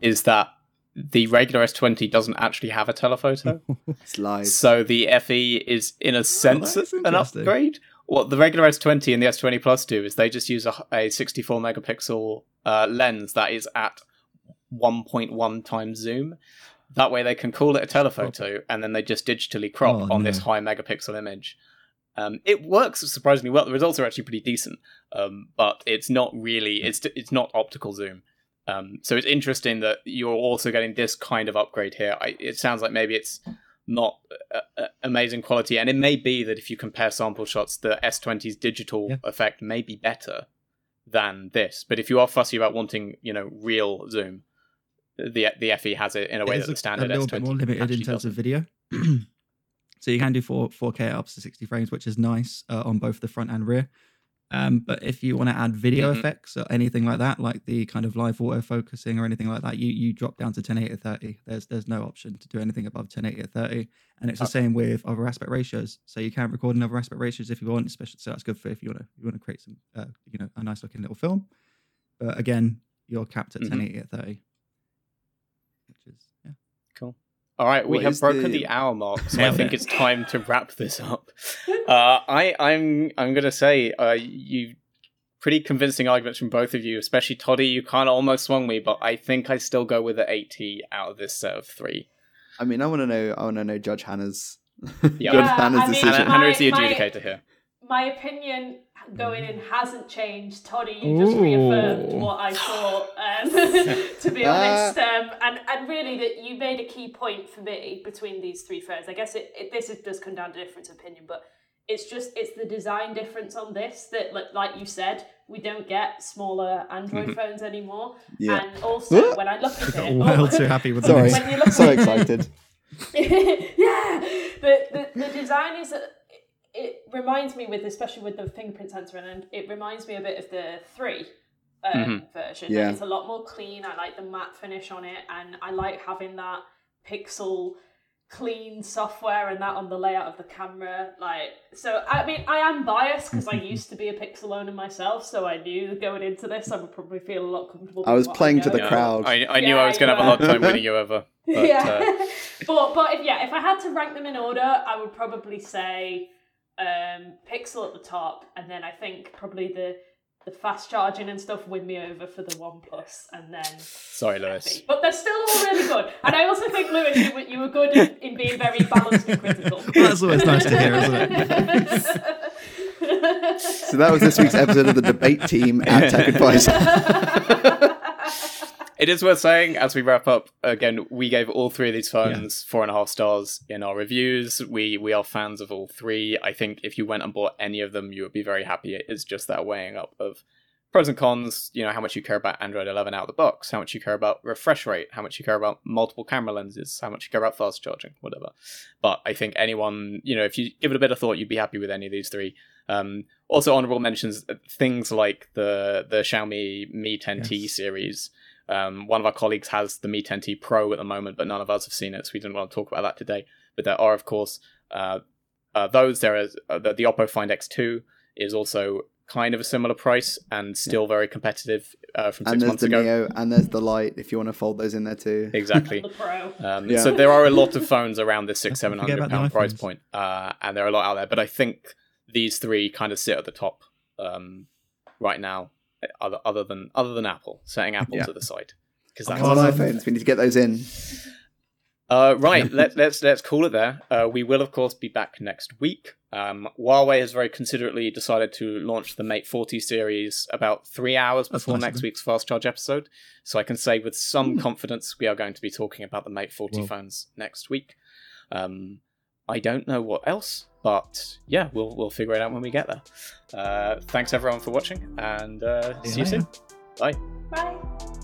is that the regular S twenty doesn't actually have a telephoto. It's lies. So the F E is, in a sense, oh, an upgrade. What the regular S twenty and the S twenty Plus do is they just use a, a sixty-four megapixel uh, lens that is at one point one times zoom. That way they can call it a telephoto, and then they just digitally crop oh, on no. this high megapixel image. Um, it works surprisingly well. The results are actually pretty decent, um, but it's not really, it's it's not optical zoom. Um, so it's interesting that you're also getting this kind of upgrade here. I, it sounds like maybe it's not uh, uh, amazing quality, and it may be that if you compare sample shots, the S twenty's digital yeah. effect may be better than this. But if you are fussy about wanting, you know, real zoom, the the F E has it in a way that the standard S twenty actually doesn't. It's a little bit more limited in terms of video. So you can do four K up to sixty frames, which is nice uh, on both the front and rear. Um, but if you want to add video mm-hmm. effects or anything like that, like the kind of live auto focusing or anything like that, you you drop down to ten eighty by thirty. There's there's no option to do anything above ten eighty by thirty, and it's oh. the same with other aspect ratios. So you can record in other aspect ratios if you want, especially so that's good for if you want to you want to create some uh, you know a nice looking little film. But again, you're capped at mm-hmm. ten eighty by thirty, which is yeah cool. All right, we what have broken the... the hour mark, so I think it's time to wrap this up. Uh, I, I'm I'm going to say, uh, you pretty convincing arguments from both of you, especially Toddy. You kind of almost swung me, but I think I still go with the eight T out of this set of three. I mean, I want to know. I want to know Judge Hannah's. Yeah, Judge Hannah's I mean, decision. Hannah is the adjudicator my, here. My opinion going in hasn't changed, Toddy. You Ooh. just reaffirmed what I thought. Um, to be honest, um, and and really that you made a key point for me between these three phones. I guess it, it this is, does come down to difference of opinion, but it's just it's the design difference on this that, like, like you said, we don't get smaller Android mm-hmm. phones anymore. Yeah. And also when I look at it, well, too happy with sorry, when you look so at excited. It, yeah, the, the the design is. Uh, It reminds me with, especially with the fingerprint sensor, and it reminds me a bit of the three um, mm-hmm. version. Yeah. It's a lot more clean. I like the matte finish on it, and I like having that Pixel clean software and that on the layout of the camera. Like, so I mean, I am biased because I used to be a Pixel owner myself, so I knew going into this, I would probably feel a lot comfortable. I was playing I to the yeah. crowd. I, I yeah, knew I was going to have a hard time winning you over. But, yeah, uh... but but if, yeah, if I had to rank them in order, I would probably say. Um, Pixel at the top, and then I think probably the the fast charging and stuff win me over for the OnePlus, and then sorry Lewis, but they're still all really good. And I also think Lewis, you were, you were good in, in being very balanced and critical. That's always nice to hear, isn't it? So that was this week's episode of the debate team at Tech Advisor. It is worth saying, as we wrap up, again, we gave all three of these phones yeah. four and a half stars in our reviews. We we are fans of all three. I think if you went and bought any of them, you would be very happy. It's just that weighing up of pros and cons, you know, how much you care about Android eleven out of the box, how much you care about refresh rate, how much you care about multiple camera lenses, how much you care about fast charging, whatever. But I think anyone, you know, if you give it a bit of thought, you'd be happy with any of these three. Um, also, honorable mentions, things like the, the Xiaomi Mi ten T yes. series. Um, one of our colleagues has the Mi ten T Pro at the moment, but none of us have seen it, so we didn't want to talk about that today. But there are, of course, uh, uh, those. There is uh, the, the Oppo Find X two is also kind of a similar price and still yeah. very competitive uh, from six months ago. And there's the Neo, and there's the Lite, if you want to fold those in there too. Exactly. The Pro. Um, yeah. So there are a lot of phones around this six, seven hundred pound price point, uh, and there are a lot out there. But I think these three kind of sit at the top um, right now. Other, other than other than Apple, setting Apple yeah. to the side because that's iPhones. We need to get those in. Uh, right, let, let's let's call it there. Uh, we will, of course, be back next week. Um, Huawei has very considerately decided to launch the Mate forty series about three hours before nice next week's Fast Charge episode. So I can say with some mm. confidence we are going to be talking about the Mate forty Whoa. phones next week. Um, I don't know what else, but yeah, we'll we'll figure it out when we get there. Uh, thanks, everyone, for watching, and uh, yeah. see you soon. Bye. Bye.